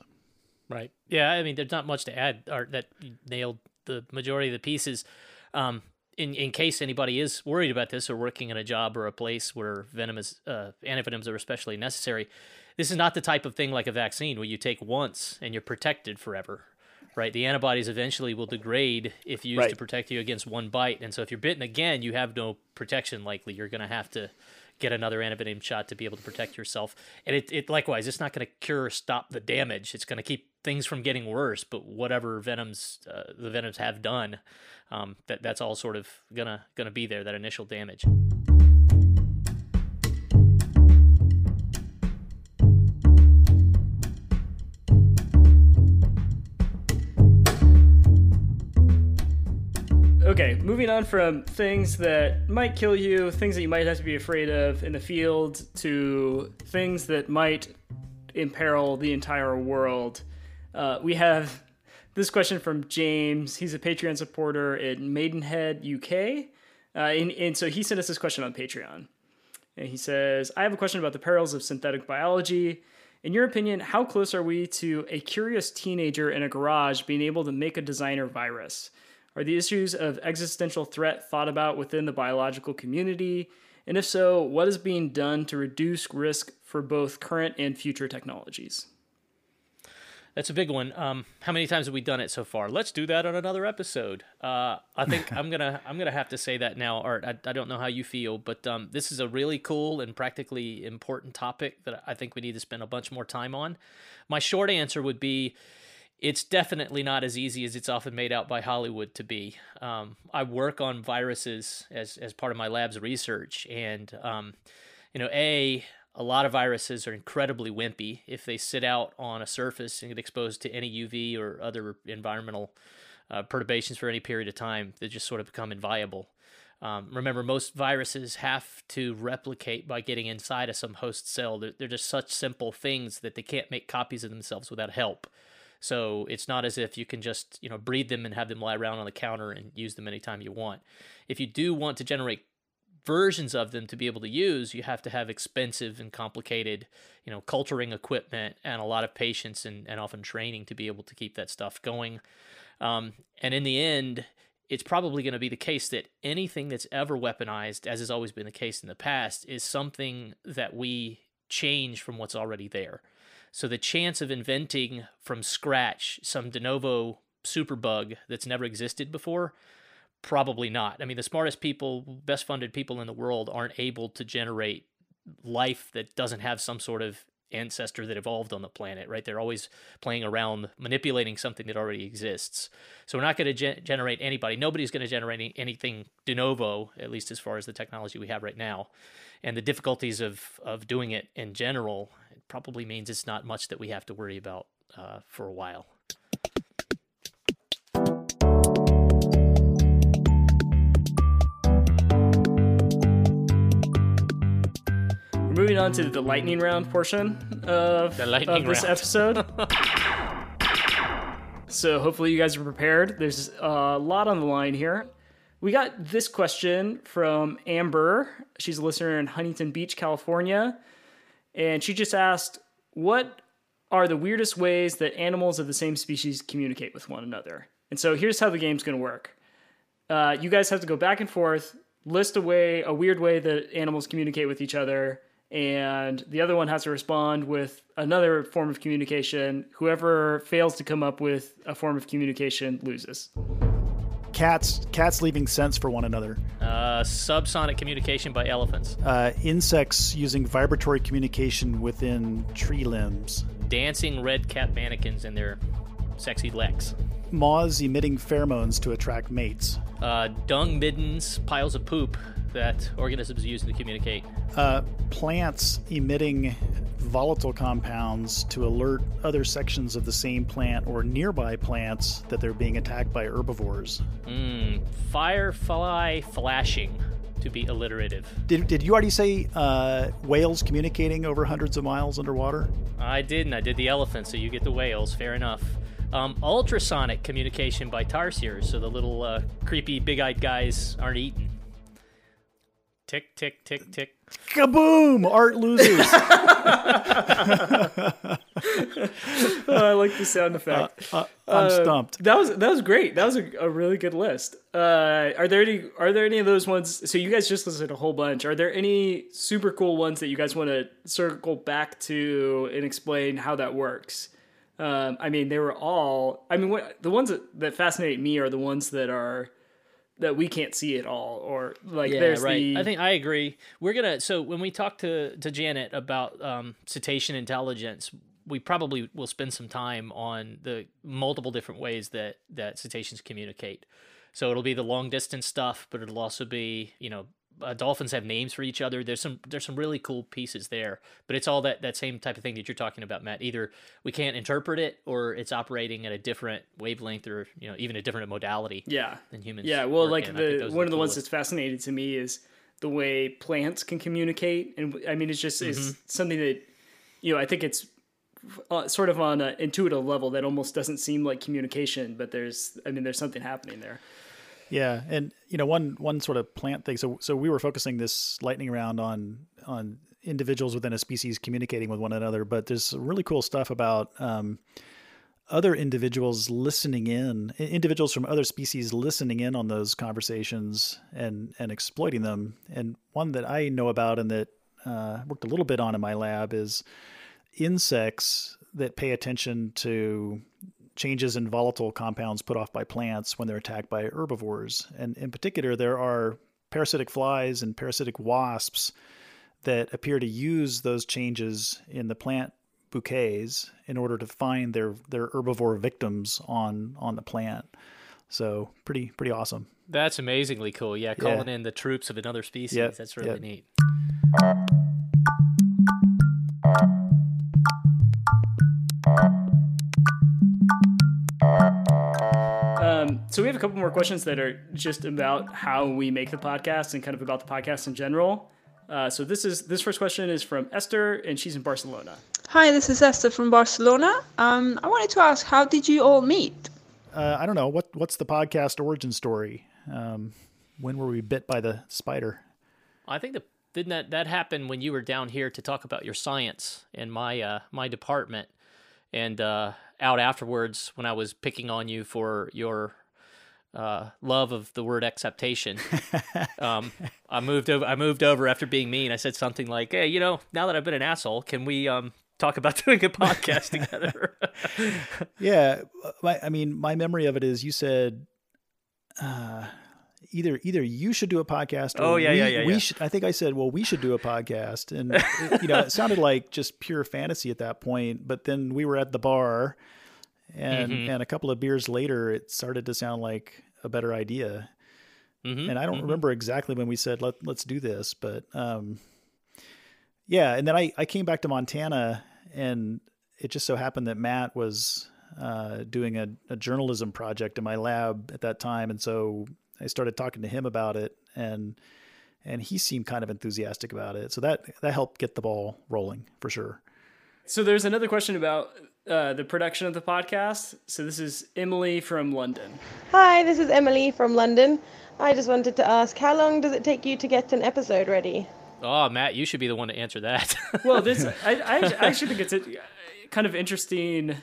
Right. Yeah. I mean, there's not much to add, Art, that nailed the majority of the pieces. Um, in, in case anybody is worried about this or working in a job or a place where venom is, uh, antivenoms are especially necessary, this is not the type of thing like a vaccine where you take once and you're protected forever. Right, the antibodies eventually will degrade if used right. to protect you against one bite. And so if you're bitten again, you have no protection likely. You're going to have to get another antivenom shot to be able to protect yourself. And it, it likewise, it's not going to cure or stop the damage. It's going to keep things from getting worse. But whatever venoms uh, the venoms have done, um, that that's all sort of going to going to be there, that initial damage. Okay, moving on from things that might kill you, things that you might have to be afraid of in the field, to things that might imperil the entire world. Uh, we have this question from James. He's a Patreon supporter in Maidenhead, U K. Uh, and, and so he sent us this question on Patreon. And he says, I have a question about the perils of synthetic biology. In your opinion, how close are we to a curious teenager in a garage being able to make a designer virus? Are the issues of existential threat thought about within the biological community? And if so, what is being done to reduce risk for both current and future technologies? That's a big one. Um, how many times have we done it so far? Let's do that on another episode. Uh, I think I'm gonna I'm gonna have to say that now, Art. I, I don't know how you feel, but um, this is a really cool and practically important topic that I think we need to spend a bunch more time on. My short answer would be, it's definitely not as easy as it's often made out by Hollywood to be. Um, I work on viruses as as part of my lab's research, and um, you know, a a lot of viruses are incredibly wimpy if they sit out on a surface and get exposed to any U V or other environmental uh, perturbations for any period of time. They just sort of become inviable. Um, remember, most viruses have to replicate by getting inside of some host cell. They're, they're just such simple things that they can't make copies of themselves without help. So it's not as if you can just, you know, breed them and have them lie around on the counter and use them anytime you want. If you do want to generate versions of them to be able to use, you have to have expensive and complicated, you know, culturing equipment and a lot of patience and, and often training to be able to keep that stuff going. Um, and in the end, it's probably going to be the case that anything that's ever weaponized, as has always been the case in the past, is something that we change from what's already there. So the chance of inventing from scratch some de novo superbug that's never existed before, probably not. I mean, the smartest people, best funded people in the world aren't able to generate life that doesn't have some sort of ancestor that evolved on the planet, right? They're always playing around, manipulating something that already exists. So we're not going to gen- generate anybody. Nobody's going to generate any- anything de novo, at least as far as the technology we have right now. And the difficulties of of doing it in general probably means it's not much that we have to worry about uh, for a while. We're moving on to the lightning round portion of, the lightning of this round. episode. so hopefully you guys are prepared. There's a lot on the line here. We got this question from Amber. She's a listener in Huntington Beach, California. And she just asked, what are the weirdest ways that animals of the same species communicate with one another? And so here's how the game's going to work. Uh, you guys have to go back and forth, list a way, a weird way that animals communicate with each other, and the other one has to respond with another form of communication. Whoever fails to come up with a form of communication loses. Cats cats leaving scents for one another. Uh, subsonic communication by elephants. Uh, insects using vibratory communication within tree limbs. Dancing red cat mannequins in their sexy legs. Moths emitting pheromones to attract mates. Uh, dung middens, piles of poop that organisms use to communicate. Uh, plants emitting volatile compounds to alert other sections of the same plant or nearby plants that they're being attacked by herbivores. Mm, firefly flashing to be alliterative. Did did you already say uh, whales communicating over hundreds of miles underwater? I didn't. I did the elephants, so you get the whales. Fair enough. Um, ultrasonic communication by tarsiers, so the little uh, creepy big-eyed guys aren't eaten. Tick, tick, tick, tick. Kaboom! Art loses. Oh, I like the sound effect. Uh, uh, I'm uh, stumped. That was that was great. That was a, a really good list. Uh, are there any Are there any of those ones? So you guys just listed a whole bunch. Are there any super cool ones that you guys want to circle back to and explain how that works? Um, I mean, they were all. I mean, what, the ones that, that fascinate me are the ones that are. That we can't see at all, or like yeah, there's right. the... I think I agree. We're gonna so when we talk to to Janet about um, cetacean intelligence, we probably will spend some time on the multiple different ways that that cetaceans communicate. So it'll be the long distance stuff, but it'll also be you know uh, dolphins have names for each other. There's some there's some really cool pieces there, but it's all that that same type of thing that you're talking about, Matt. Either we can't interpret it, or it's operating at a different wavelength, or you know even a different modality. Yeah. Than humans. Yeah. Well, like in. the one the of the ones that's fascinating to me is the way plants can communicate, and I mean it's just mm-hmm. is something that you know I think it's uh, sort of on an intuitive level that almost doesn't seem like communication, but there's I mean there's something happening there. Yeah, and you know one one sort of plant thing. So so we were focusing this lightning round on on individuals within a species communicating with one another, but there's really cool stuff about um, other individuals listening in, individuals from other species listening in on those conversations and and exploiting them. And one that I know about and that uh, worked a little bit on in my lab is insects that pay attention to changes in volatile compounds put off by plants when they're attacked by herbivores. And in particular, there are parasitic flies and parasitic wasps that appear to use those changes in the plant bouquets in order to find their, their herbivore victims on, on the plant. So pretty, pretty awesome. That's amazingly cool. Yeah. Calling yeah. in the troops of another species. Yep. That's really yep. neat. So we have a couple more questions that are just about how we make the podcast and kind of about the podcast in general. Uh, so this is this first question is from Esther, and she's in Barcelona. Hi, this is Esther from Barcelona. Um, I wanted to ask, how did you all meet? Uh, I don't know. What What's the podcast origin story? Um, when were we bit by the spider? I think that didn't that, that happen when you were down here to talk about your science in my uh, my department, and uh, out afterwards when I was picking on you for your Uh, love of the word acceptation. Um, I moved over. I moved over after being mean. I said something like, "Hey, you know, now that I've been an asshole, can we um, talk about doing a podcast together?" Yeah, my, I mean, my memory of it is you said uh, either either you should do a podcast. Or oh yeah, we, yeah, yeah. We yeah. should. I think I said, "Well, we should do a podcast," and it, you know, it sounded like just pure fantasy at that point. But then we were at the bar. And mm-hmm. and a couple of beers later, it started to sound like a better idea. Mm-hmm. And I don't mm-hmm. remember exactly when we said, Let, let's do this. But um, yeah, and then I, I came back to Montana, and it just so happened that Matt was uh, doing a, a journalism project in my lab at that time. And so I started talking to him about it, and and he seemed kind of enthusiastic about it. So that, that helped get the ball rolling for sure. So there's another question about uh, the production of the podcast. So this is Emily from London. Hi, this is Emily from London. I just wanted to ask, how long does it take you to get an episode ready? Oh, Matt, you should be the one to answer that. Well, this I, I, I actually think it's a, kind of interesting.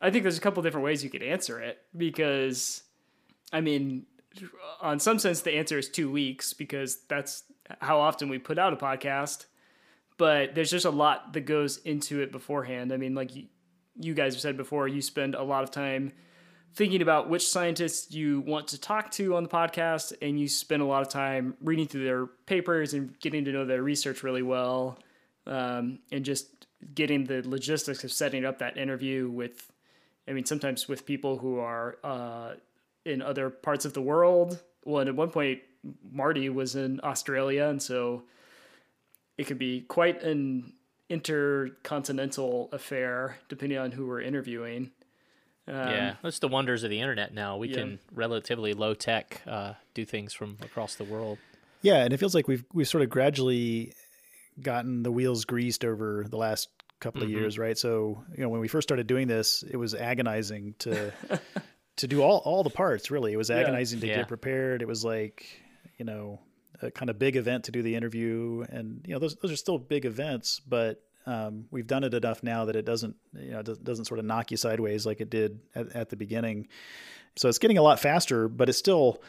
I think there's a couple different ways you could answer it because, I mean, on some sense, the answer is two weeks because that's how often we put out a podcast. But there's just a lot that goes into it beforehand. I mean, like you guys have said before, you spend a lot of time thinking about which scientists you want to talk to on the podcast, and you spend a lot of time reading through their papers and getting to know their research really well, um, and just getting the logistics of setting up that interview with, I mean, sometimes with people who are uh, in other parts of the world. Well, and at one point, Marty was in Australia, and so it could be quite an intercontinental affair, depending on who we're interviewing. Um, yeah, that's the wonders of the internet now. We yeah. can relatively low-tech uh, do things from across the world. Yeah, and it feels like we've we've sort of gradually gotten the wheels greased over the last couple mm-hmm. of years, right? So, you know, when we first started doing this, it was agonizing to to do all, all the parts, really. It was agonizing yeah. to yeah. get prepared. It was like, you know, a kind of big event to do the interview. And, you know, those those are still big events, but Um, we've done it enough now that it doesn't, you know, doesn't sort of knock you sideways like it did at, at the beginning. So it's getting a lot faster, but it's still,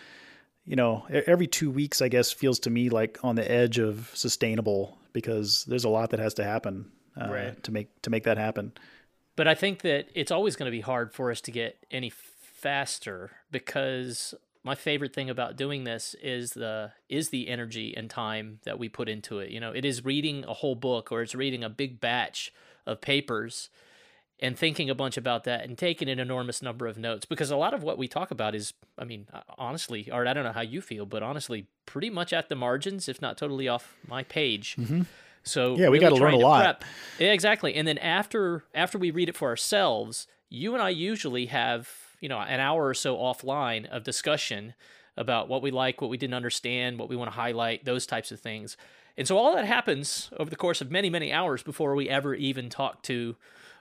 you know, every two weeks, I guess, feels to me like on the edge of sustainable because there's a lot that has to happen uh, right. to make to make that happen. But I think that it's always going to be hard for us to get any faster because my favorite thing about doing this is the is the energy and time that we put into it. You know, it is reading a whole book or it's reading a big batch of papers and thinking a bunch about that and taking an enormous number of notes because a lot of what we talk about is, I mean, honestly, Art, I don't know how you feel, but honestly, pretty much at the margins, if not totally off my page. Mm-hmm. So yeah, we really got to learn a lot. Prep. Yeah, exactly. And then after after we read it for ourselves, you and I usually have, you know, an hour or so offline of discussion about what we like, what we didn't understand, what we want to highlight, those types of things. And so all that happens over the course of many, many hours before we ever even talk to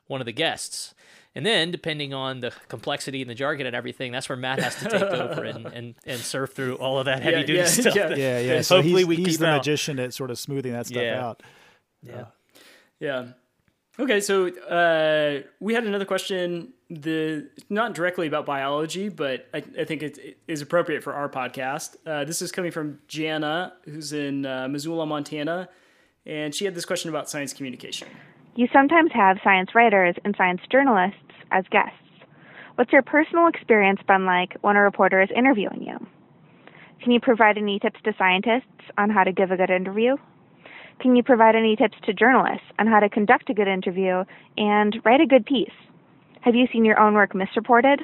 one of the guests. And then, depending on the complexity and the jargon and everything, that's where Matt has to take over and, and, and surf through all of that heavy-duty yeah, yeah, stuff. Yeah, yeah. yeah. So hopefully he's, we he's keep the out. magician at sort of smoothing that stuff yeah. out. Yeah. Uh, yeah. Okay, so uh, we had another question, the not directly about biology, but I, I think it, it is appropriate for our podcast. Uh, this is coming from Jana, who's in uh, Missoula, Montana, and she had this question about science communication. You sometimes have science writers and science journalists as guests. What's your personal experience been like when a reporter is interviewing you? Can you provide any tips to scientists on how to give a good interview? Can you provide any tips to journalists on how to conduct a good interview and write a good piece? Have you seen your own work misreported?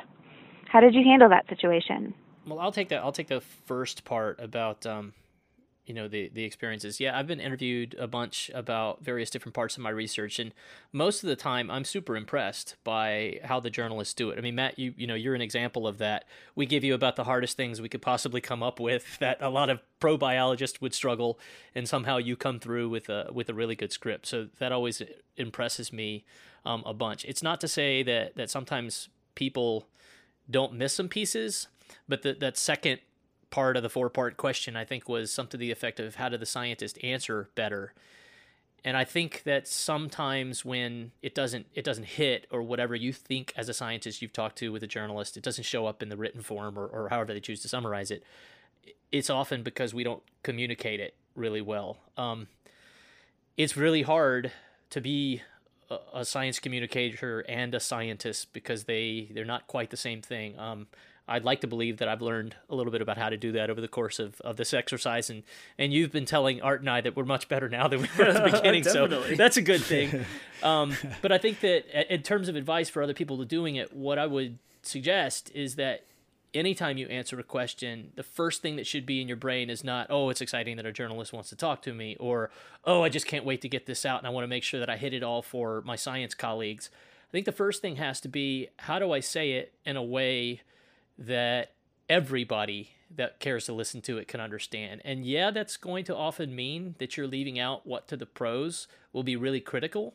How did you handle that situation? Well, I'll take that. I'll take the first part about, um, you know, the, the experiences. Yeah, I've been interviewed a bunch about various different parts of my research, and most of the time I'm super impressed by how the journalists do it. I mean, Matt, you you know, you're an example of that. We give you about the hardest things we could possibly come up with that a lot of pro biologists would struggle, and somehow you come through with a with a really good script. So that always impresses me um, a bunch. It's not to say that that sometimes people don't miss some pieces, but the, that second part of the four-part question, I think, was something to the effect of how did the scientist answer better? And I think that sometimes when it doesn't it doesn't hit or whatever you think as a scientist you've talked to with a journalist, it doesn't show up in the written form or, or however they choose to summarize it. It's often because we don't communicate it really well. Um, it's really hard to be a, a science communicator and a scientist because they, they're not quite the same thing. Um, I'd like to believe that I've learned a little bit about how to do that over the course of, of this exercise. And, and you've been telling Art and I that we're much better now than we were at the beginning. So that's a good thing. Um, but I think that in terms of advice for other people to doing it, what I would suggest is that anytime you answer a question, the first thing that should be in your brain is not, oh, it's exciting that a journalist wants to talk to me, or, oh, I just can't wait to get this out and I want to make sure that I hit it all for my science colleagues. I think the first thing has to be, how do I say it in a way that everybody that cares to listen to it can understand? And yeah, that's going to often mean that you're leaving out what to the pros will be really critical,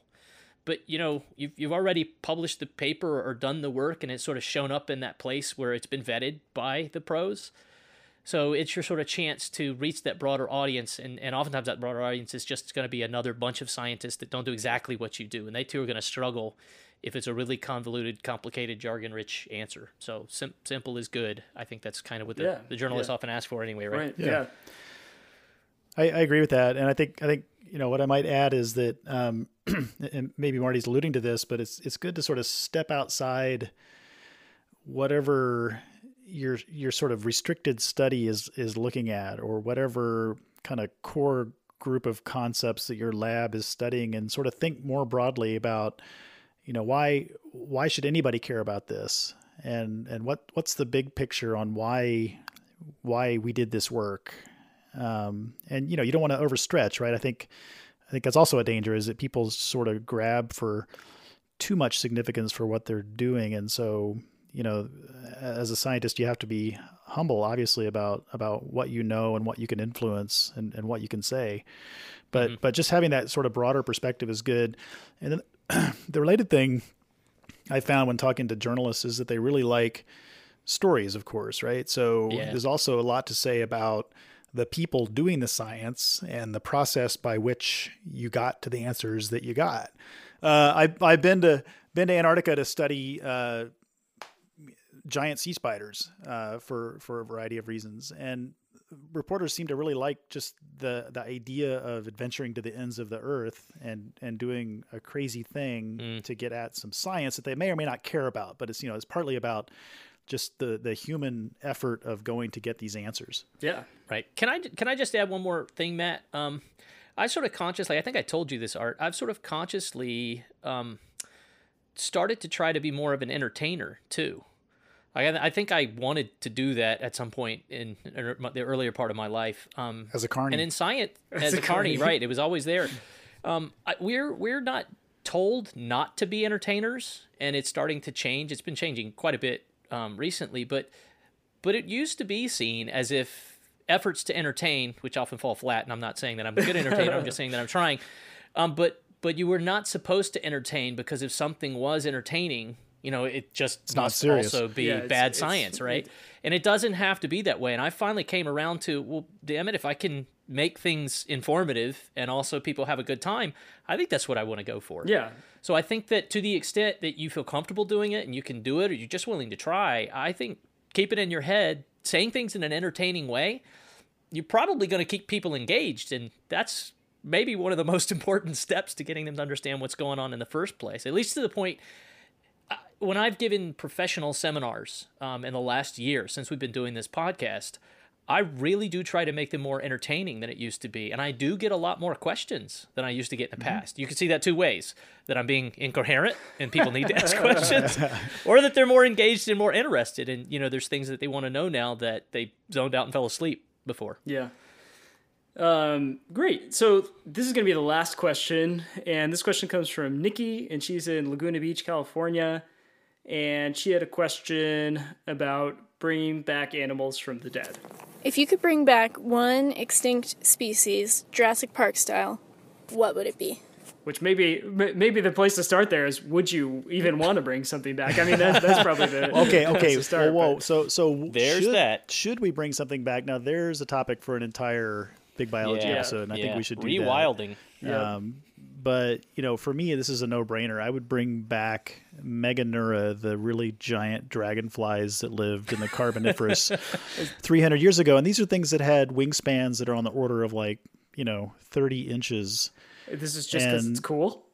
but you know, you've, you've already published the paper or done the work, and it's sort of shown up in that place where it's been vetted by the pros. So it's your sort of chance to reach that broader audience, and, and oftentimes that broader audience is just going to be another bunch of scientists that don't do exactly what you do, and they too are going to struggle if it's a really convoluted, complicated, jargon-rich answer. So sim simple is good. I think that's kind of what the, yeah, the journalists yeah. often ask for anyway, right? Right. Yeah. yeah. I, I agree with that, and I think I think you know what I might add is that, um, and maybe Marty's alluding to this, but it's it's good to sort of step outside whatever your your sort of restricted study is is looking at, or whatever kind of core group of concepts that your lab is studying, and sort of think more broadly about, you know, why why should anybody care about this, and and what what's the big picture on why why we did this work. Um, and you know, you don't want to overstretch, right? I think I think that's also a danger, is that people sort of grab for too much significance for what they're doing, and so, you know, as a scientist, you have to be humble, obviously, about, about what you know and what you can influence and, and what you can say. But, mm-hmm. but just having that sort of broader perspective is good. And then the related thing I found when talking to journalists is that they really like stories, of course, right? So yeah. there's also a lot to say about the people doing the science and the process by which you got to the answers that you got. Uh, I, I've been to, been to Antarctica to study, uh, giant sea spiders uh, for for a variety of reasons, and reporters seem to really like just the the idea of adventuring to the ends of the earth and and doing a crazy thing mm. to get at some science that they may or may not care about, but it's, you know, it's partly about just the the human effort of going to get these answers. Yeah, right. Can I can I just add one more thing, Matt? Um, I sort of consciously, I think I told you this, Art. I've sort of consciously um, started to try to be more of an entertainer too. I think I wanted to do that at some point in the earlier part of my life. Um, as a carny. And in science, as, as a, a carny, right. It was always there. Um, I, we're we're not told not to be entertainers, and it's starting to change. It's been changing quite a bit um, recently, but but it used to be seen as if efforts to entertain, which often fall flat, and I'm not saying that I'm a good entertainer, I'm just saying that I'm trying, um, but, but you were not supposed to entertain, because if something was entertaining, you know, it just it's must not also be yeah, bad it's, science, it's, right? And it doesn't have to be that way. And I finally came around to, well, damn it, if I can make things informative and also people have a good time, I think that's what I want to go for. Yeah. So I think that to the extent that you feel comfortable doing it and you can do it, or you're just willing to try, I think keep it in your head, saying things in an entertaining way, you're probably going to keep people engaged. And that's maybe one of the most important steps to getting them to understand what's going on in the first place, at least to the point. When I've given professional seminars um, in the last year, since we've been doing this podcast, I really do try to make them more entertaining than it used to be. And I do get a lot more questions than I used to get in the mm-hmm. past. You can see that two ways, that I'm being incoherent and people need to ask questions, or that they're more engaged and more interested. And, you know, there's things that they want to know now that they zoned out and fell asleep before. Yeah. Um, great. So this is going to be the last question. And this question comes from Nikki, and she's in Laguna Beach, California. And she had a question about bringing back animals from the dead. If you could bring back one extinct species, Jurassic Park style, what would it be? Which maybe maybe the place to start there is, would you even want to bring something back? I mean, that, that's probably the okay. Okay. To start, well, whoa. So so there's should, that. Should we bring something back? Now there's a topic for an entire Big Biology yeah, episode, and I yeah. think we should do rewilding. That. Rewilding. Um, yeah. But, you know, for me, this is a no-brainer. I would bring back Meganeura, the really giant dragonflies that lived in the Carboniferous three hundred years ago. And these are things that had wingspans that are on the order of, like, you know, thirty inches. This is just because it's cool?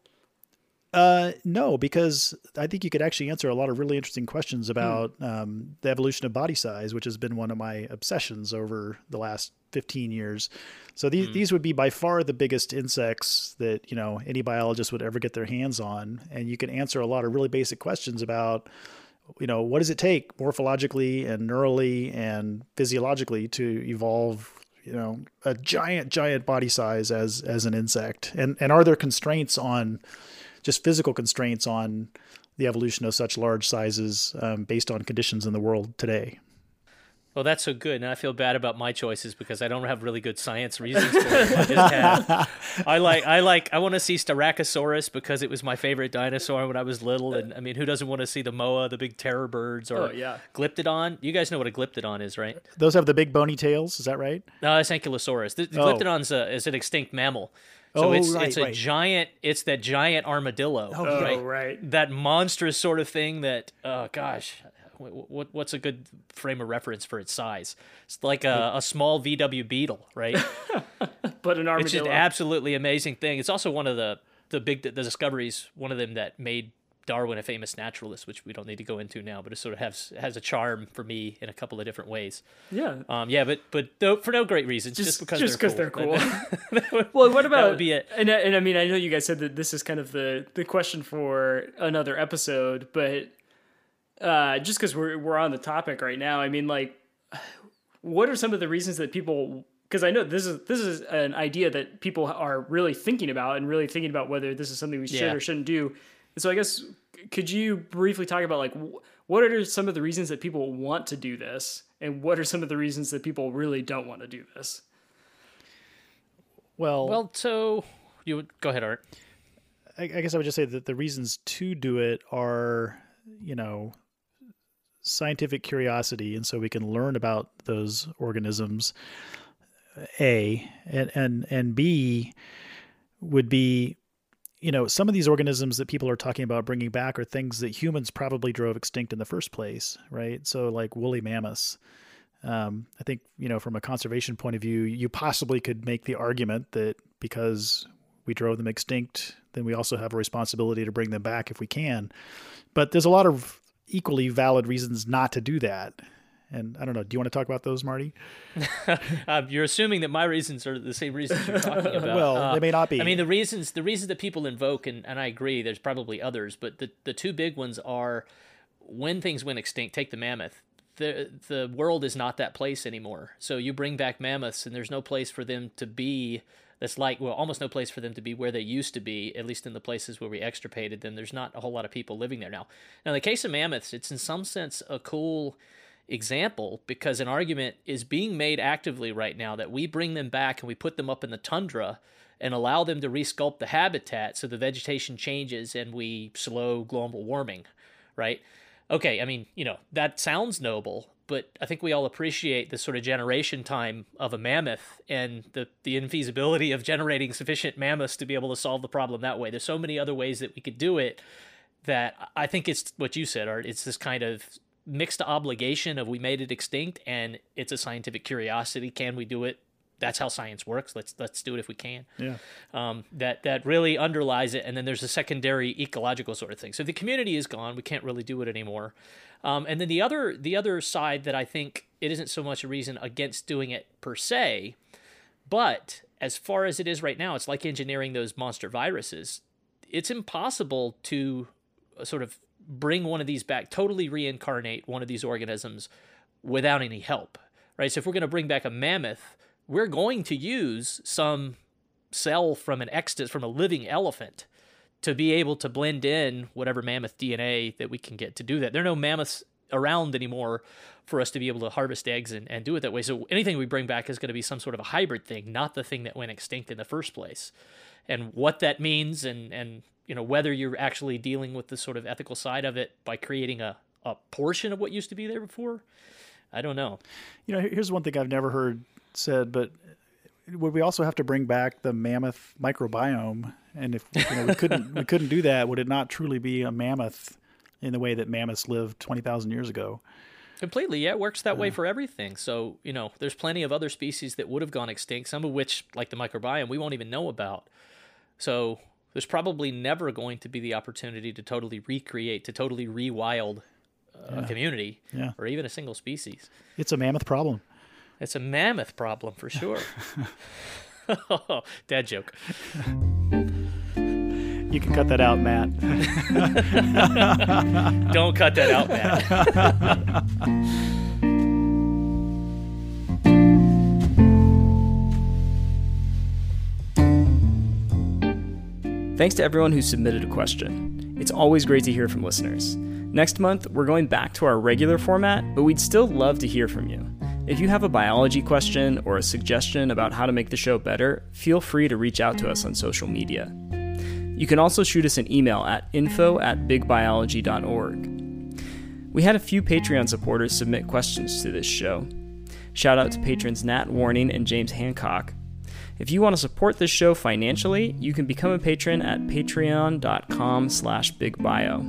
Uh, no, because I think you could actually answer a lot of really interesting questions about hmm. um, the evolution of body size, which has been one of my obsessions over the last fifteen years. So these, mm. these would be by far the biggest insects that, you know, any biologist would ever get their hands on. And you can answer a lot of really basic questions about, you know, what does it take morphologically and neurally and physiologically to evolve, you know, a giant, giant body size as, as an insect? And, and are there constraints on just physical constraints on the evolution of such large sizes um, based on conditions in the world today? Well, that's so good. And I feel bad about my choices because I don't have really good science reasons for it. I just have. I like, I like, I want to see Styracosaurus because it was my favorite dinosaur when I was little. And I mean, who doesn't want to see the Moa, the big terror birds, or oh, yeah. Glyptodon? You guys know what a Glyptodon is, right? Those have the big bony tails. Is that right? No, it's Ankylosaurus. The, the oh. Glyptodon's a, is an extinct mammal. So oh, it's right, it's a right. giant, it's that giant armadillo. Oh, right? right. That monstrous sort of thing that, oh gosh, what what's a good frame of reference for its size? It's like a, a small V W Beetle, right? But an armadillo. It's an absolutely amazing thing. It's also one of the, the big the discoveries, one of them that made Darwin a famous naturalist, which we don't need to go into now, but it sort of has has a charm for me in a couple of different ways. Yeah, um, yeah, but but no, for no great reasons, just, just because just because they're cool. They're cool. Well, what about that would be it? And and I mean, I know you guys said that this is kind of the the question for another episode, but uh, just because we're we're on the topic right now, I mean, like, what are some of the reasons that people? Because I know this is this is an idea that people are really thinking about and really thinking about whether this is something we should yeah. or shouldn't do. So I guess, could you briefly talk about like, what are some of the reasons that people want to do this? And what are some of the reasons that people really don't want to do this? Well, well, so you would go ahead, Art. I, I guess I would just say that the reasons to do it are, you know, scientific curiosity. And so we can learn about those organisms, A, and, and, and B would be, you know, some of these organisms that people are talking about bringing back are things that humans probably drove extinct in the first place, right? So like woolly mammoths. Um, I think, you know, from a conservation point of view, you possibly could make the argument that because we drove them extinct, then we also have a responsibility to bring them back if we can. But there's a lot of equally valid reasons not to do that. And I don't know, do you want to talk about those, Marty? um, you're assuming that my reasons are the same reasons you're talking about. Well, uh, they may not be. I mean, the reasons the reasons that people invoke, and, and I agree, there's probably others, but the, the two big ones are when things went extinct, take the mammoth, the the world is not that place anymore. So you bring back mammoths and there's no place for them to be. That's like, well, almost no place for them to be where they used to be, at least in the places where we extirpated them. There's not a whole lot of people living there now. Now, in the case of mammoths, it's in some sense a cool example because an argument is being made actively right now that we bring them back and we put them up in the tundra and allow them to resculpt the habitat so the vegetation changes and we slow global warming, right? Okay, I mean, you know, that sounds noble, but I think we all appreciate the sort of generation time of a mammoth and the, the infeasibility of generating sufficient mammoths to be able to solve the problem that way. There's so many other ways that we could do it that I think it's what you said, Art. It's this kind of mixed obligation of we made it extinct and it's a scientific curiosity. Can we do it? That's how science works. Let's let's do it if we can. Yeah. Um, that that really underlies it. And then there's a secondary ecological sort of thing. So the community is gone. We can't really do it anymore. Um, and then the other the other side that I think it isn't so much a reason against doing it per se, but as far as it is right now, it's like engineering those monster viruses. It's impossible to sort of bring one of these back, totally reincarnate one of these organisms without any help, right? So if we're going to bring back a mammoth, we're going to use some cell from an extant, from a living elephant to be able to blend in whatever mammoth D N A that we can get to do that. There are no mammoths around anymore for us to be able to harvest eggs and, and do it that way. So anything we bring back is going to be some sort of a hybrid thing, not the thing that went extinct in the first place. And what that means and, and, you know, whether you're actually dealing with the sort of ethical side of it by creating a, a portion of what used to be there before, I don't know. You know, here's one thing I've never heard said, but would we also have to bring back the mammoth microbiome? And if you know, we couldn't we couldn't do that, would it not truly be a mammoth in the way that mammoths lived twenty thousand years ago? Completely, yeah. It works that uh, way for everything. So, you know, there's plenty of other species that would have gone extinct, some of which, like the microbiome, we won't even know about. So there's probably never going to be the opportunity to totally recreate, to totally rewild uh, yeah. a community yeah. or even a single species. It's a mammoth problem. It's a mammoth problem for sure. Dad joke. You can cut that out, Matt. Don't cut that out, Matt. Thanks to everyone who submitted a question. It's always great to hear from listeners. Next month, we're going back to our regular format, but we'd still love to hear from you. If you have a biology question or a suggestion about how to make the show better, feel free to reach out to us on social media. You can also shoot us an email at info at big biology dot org. We had a few Patreon supporters submit questions to this show. Shout out to patrons Nat Warning and James Hancock. If you want to support this show financially, you can become a patron at patreon dot com slash big bio.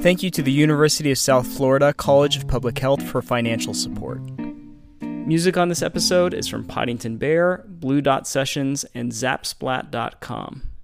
Thank you to the University of South Florida College of Public Health for financial support. Music on this episode is from Poddington Bear, Blue Dot Sessions, and zap splat dot com.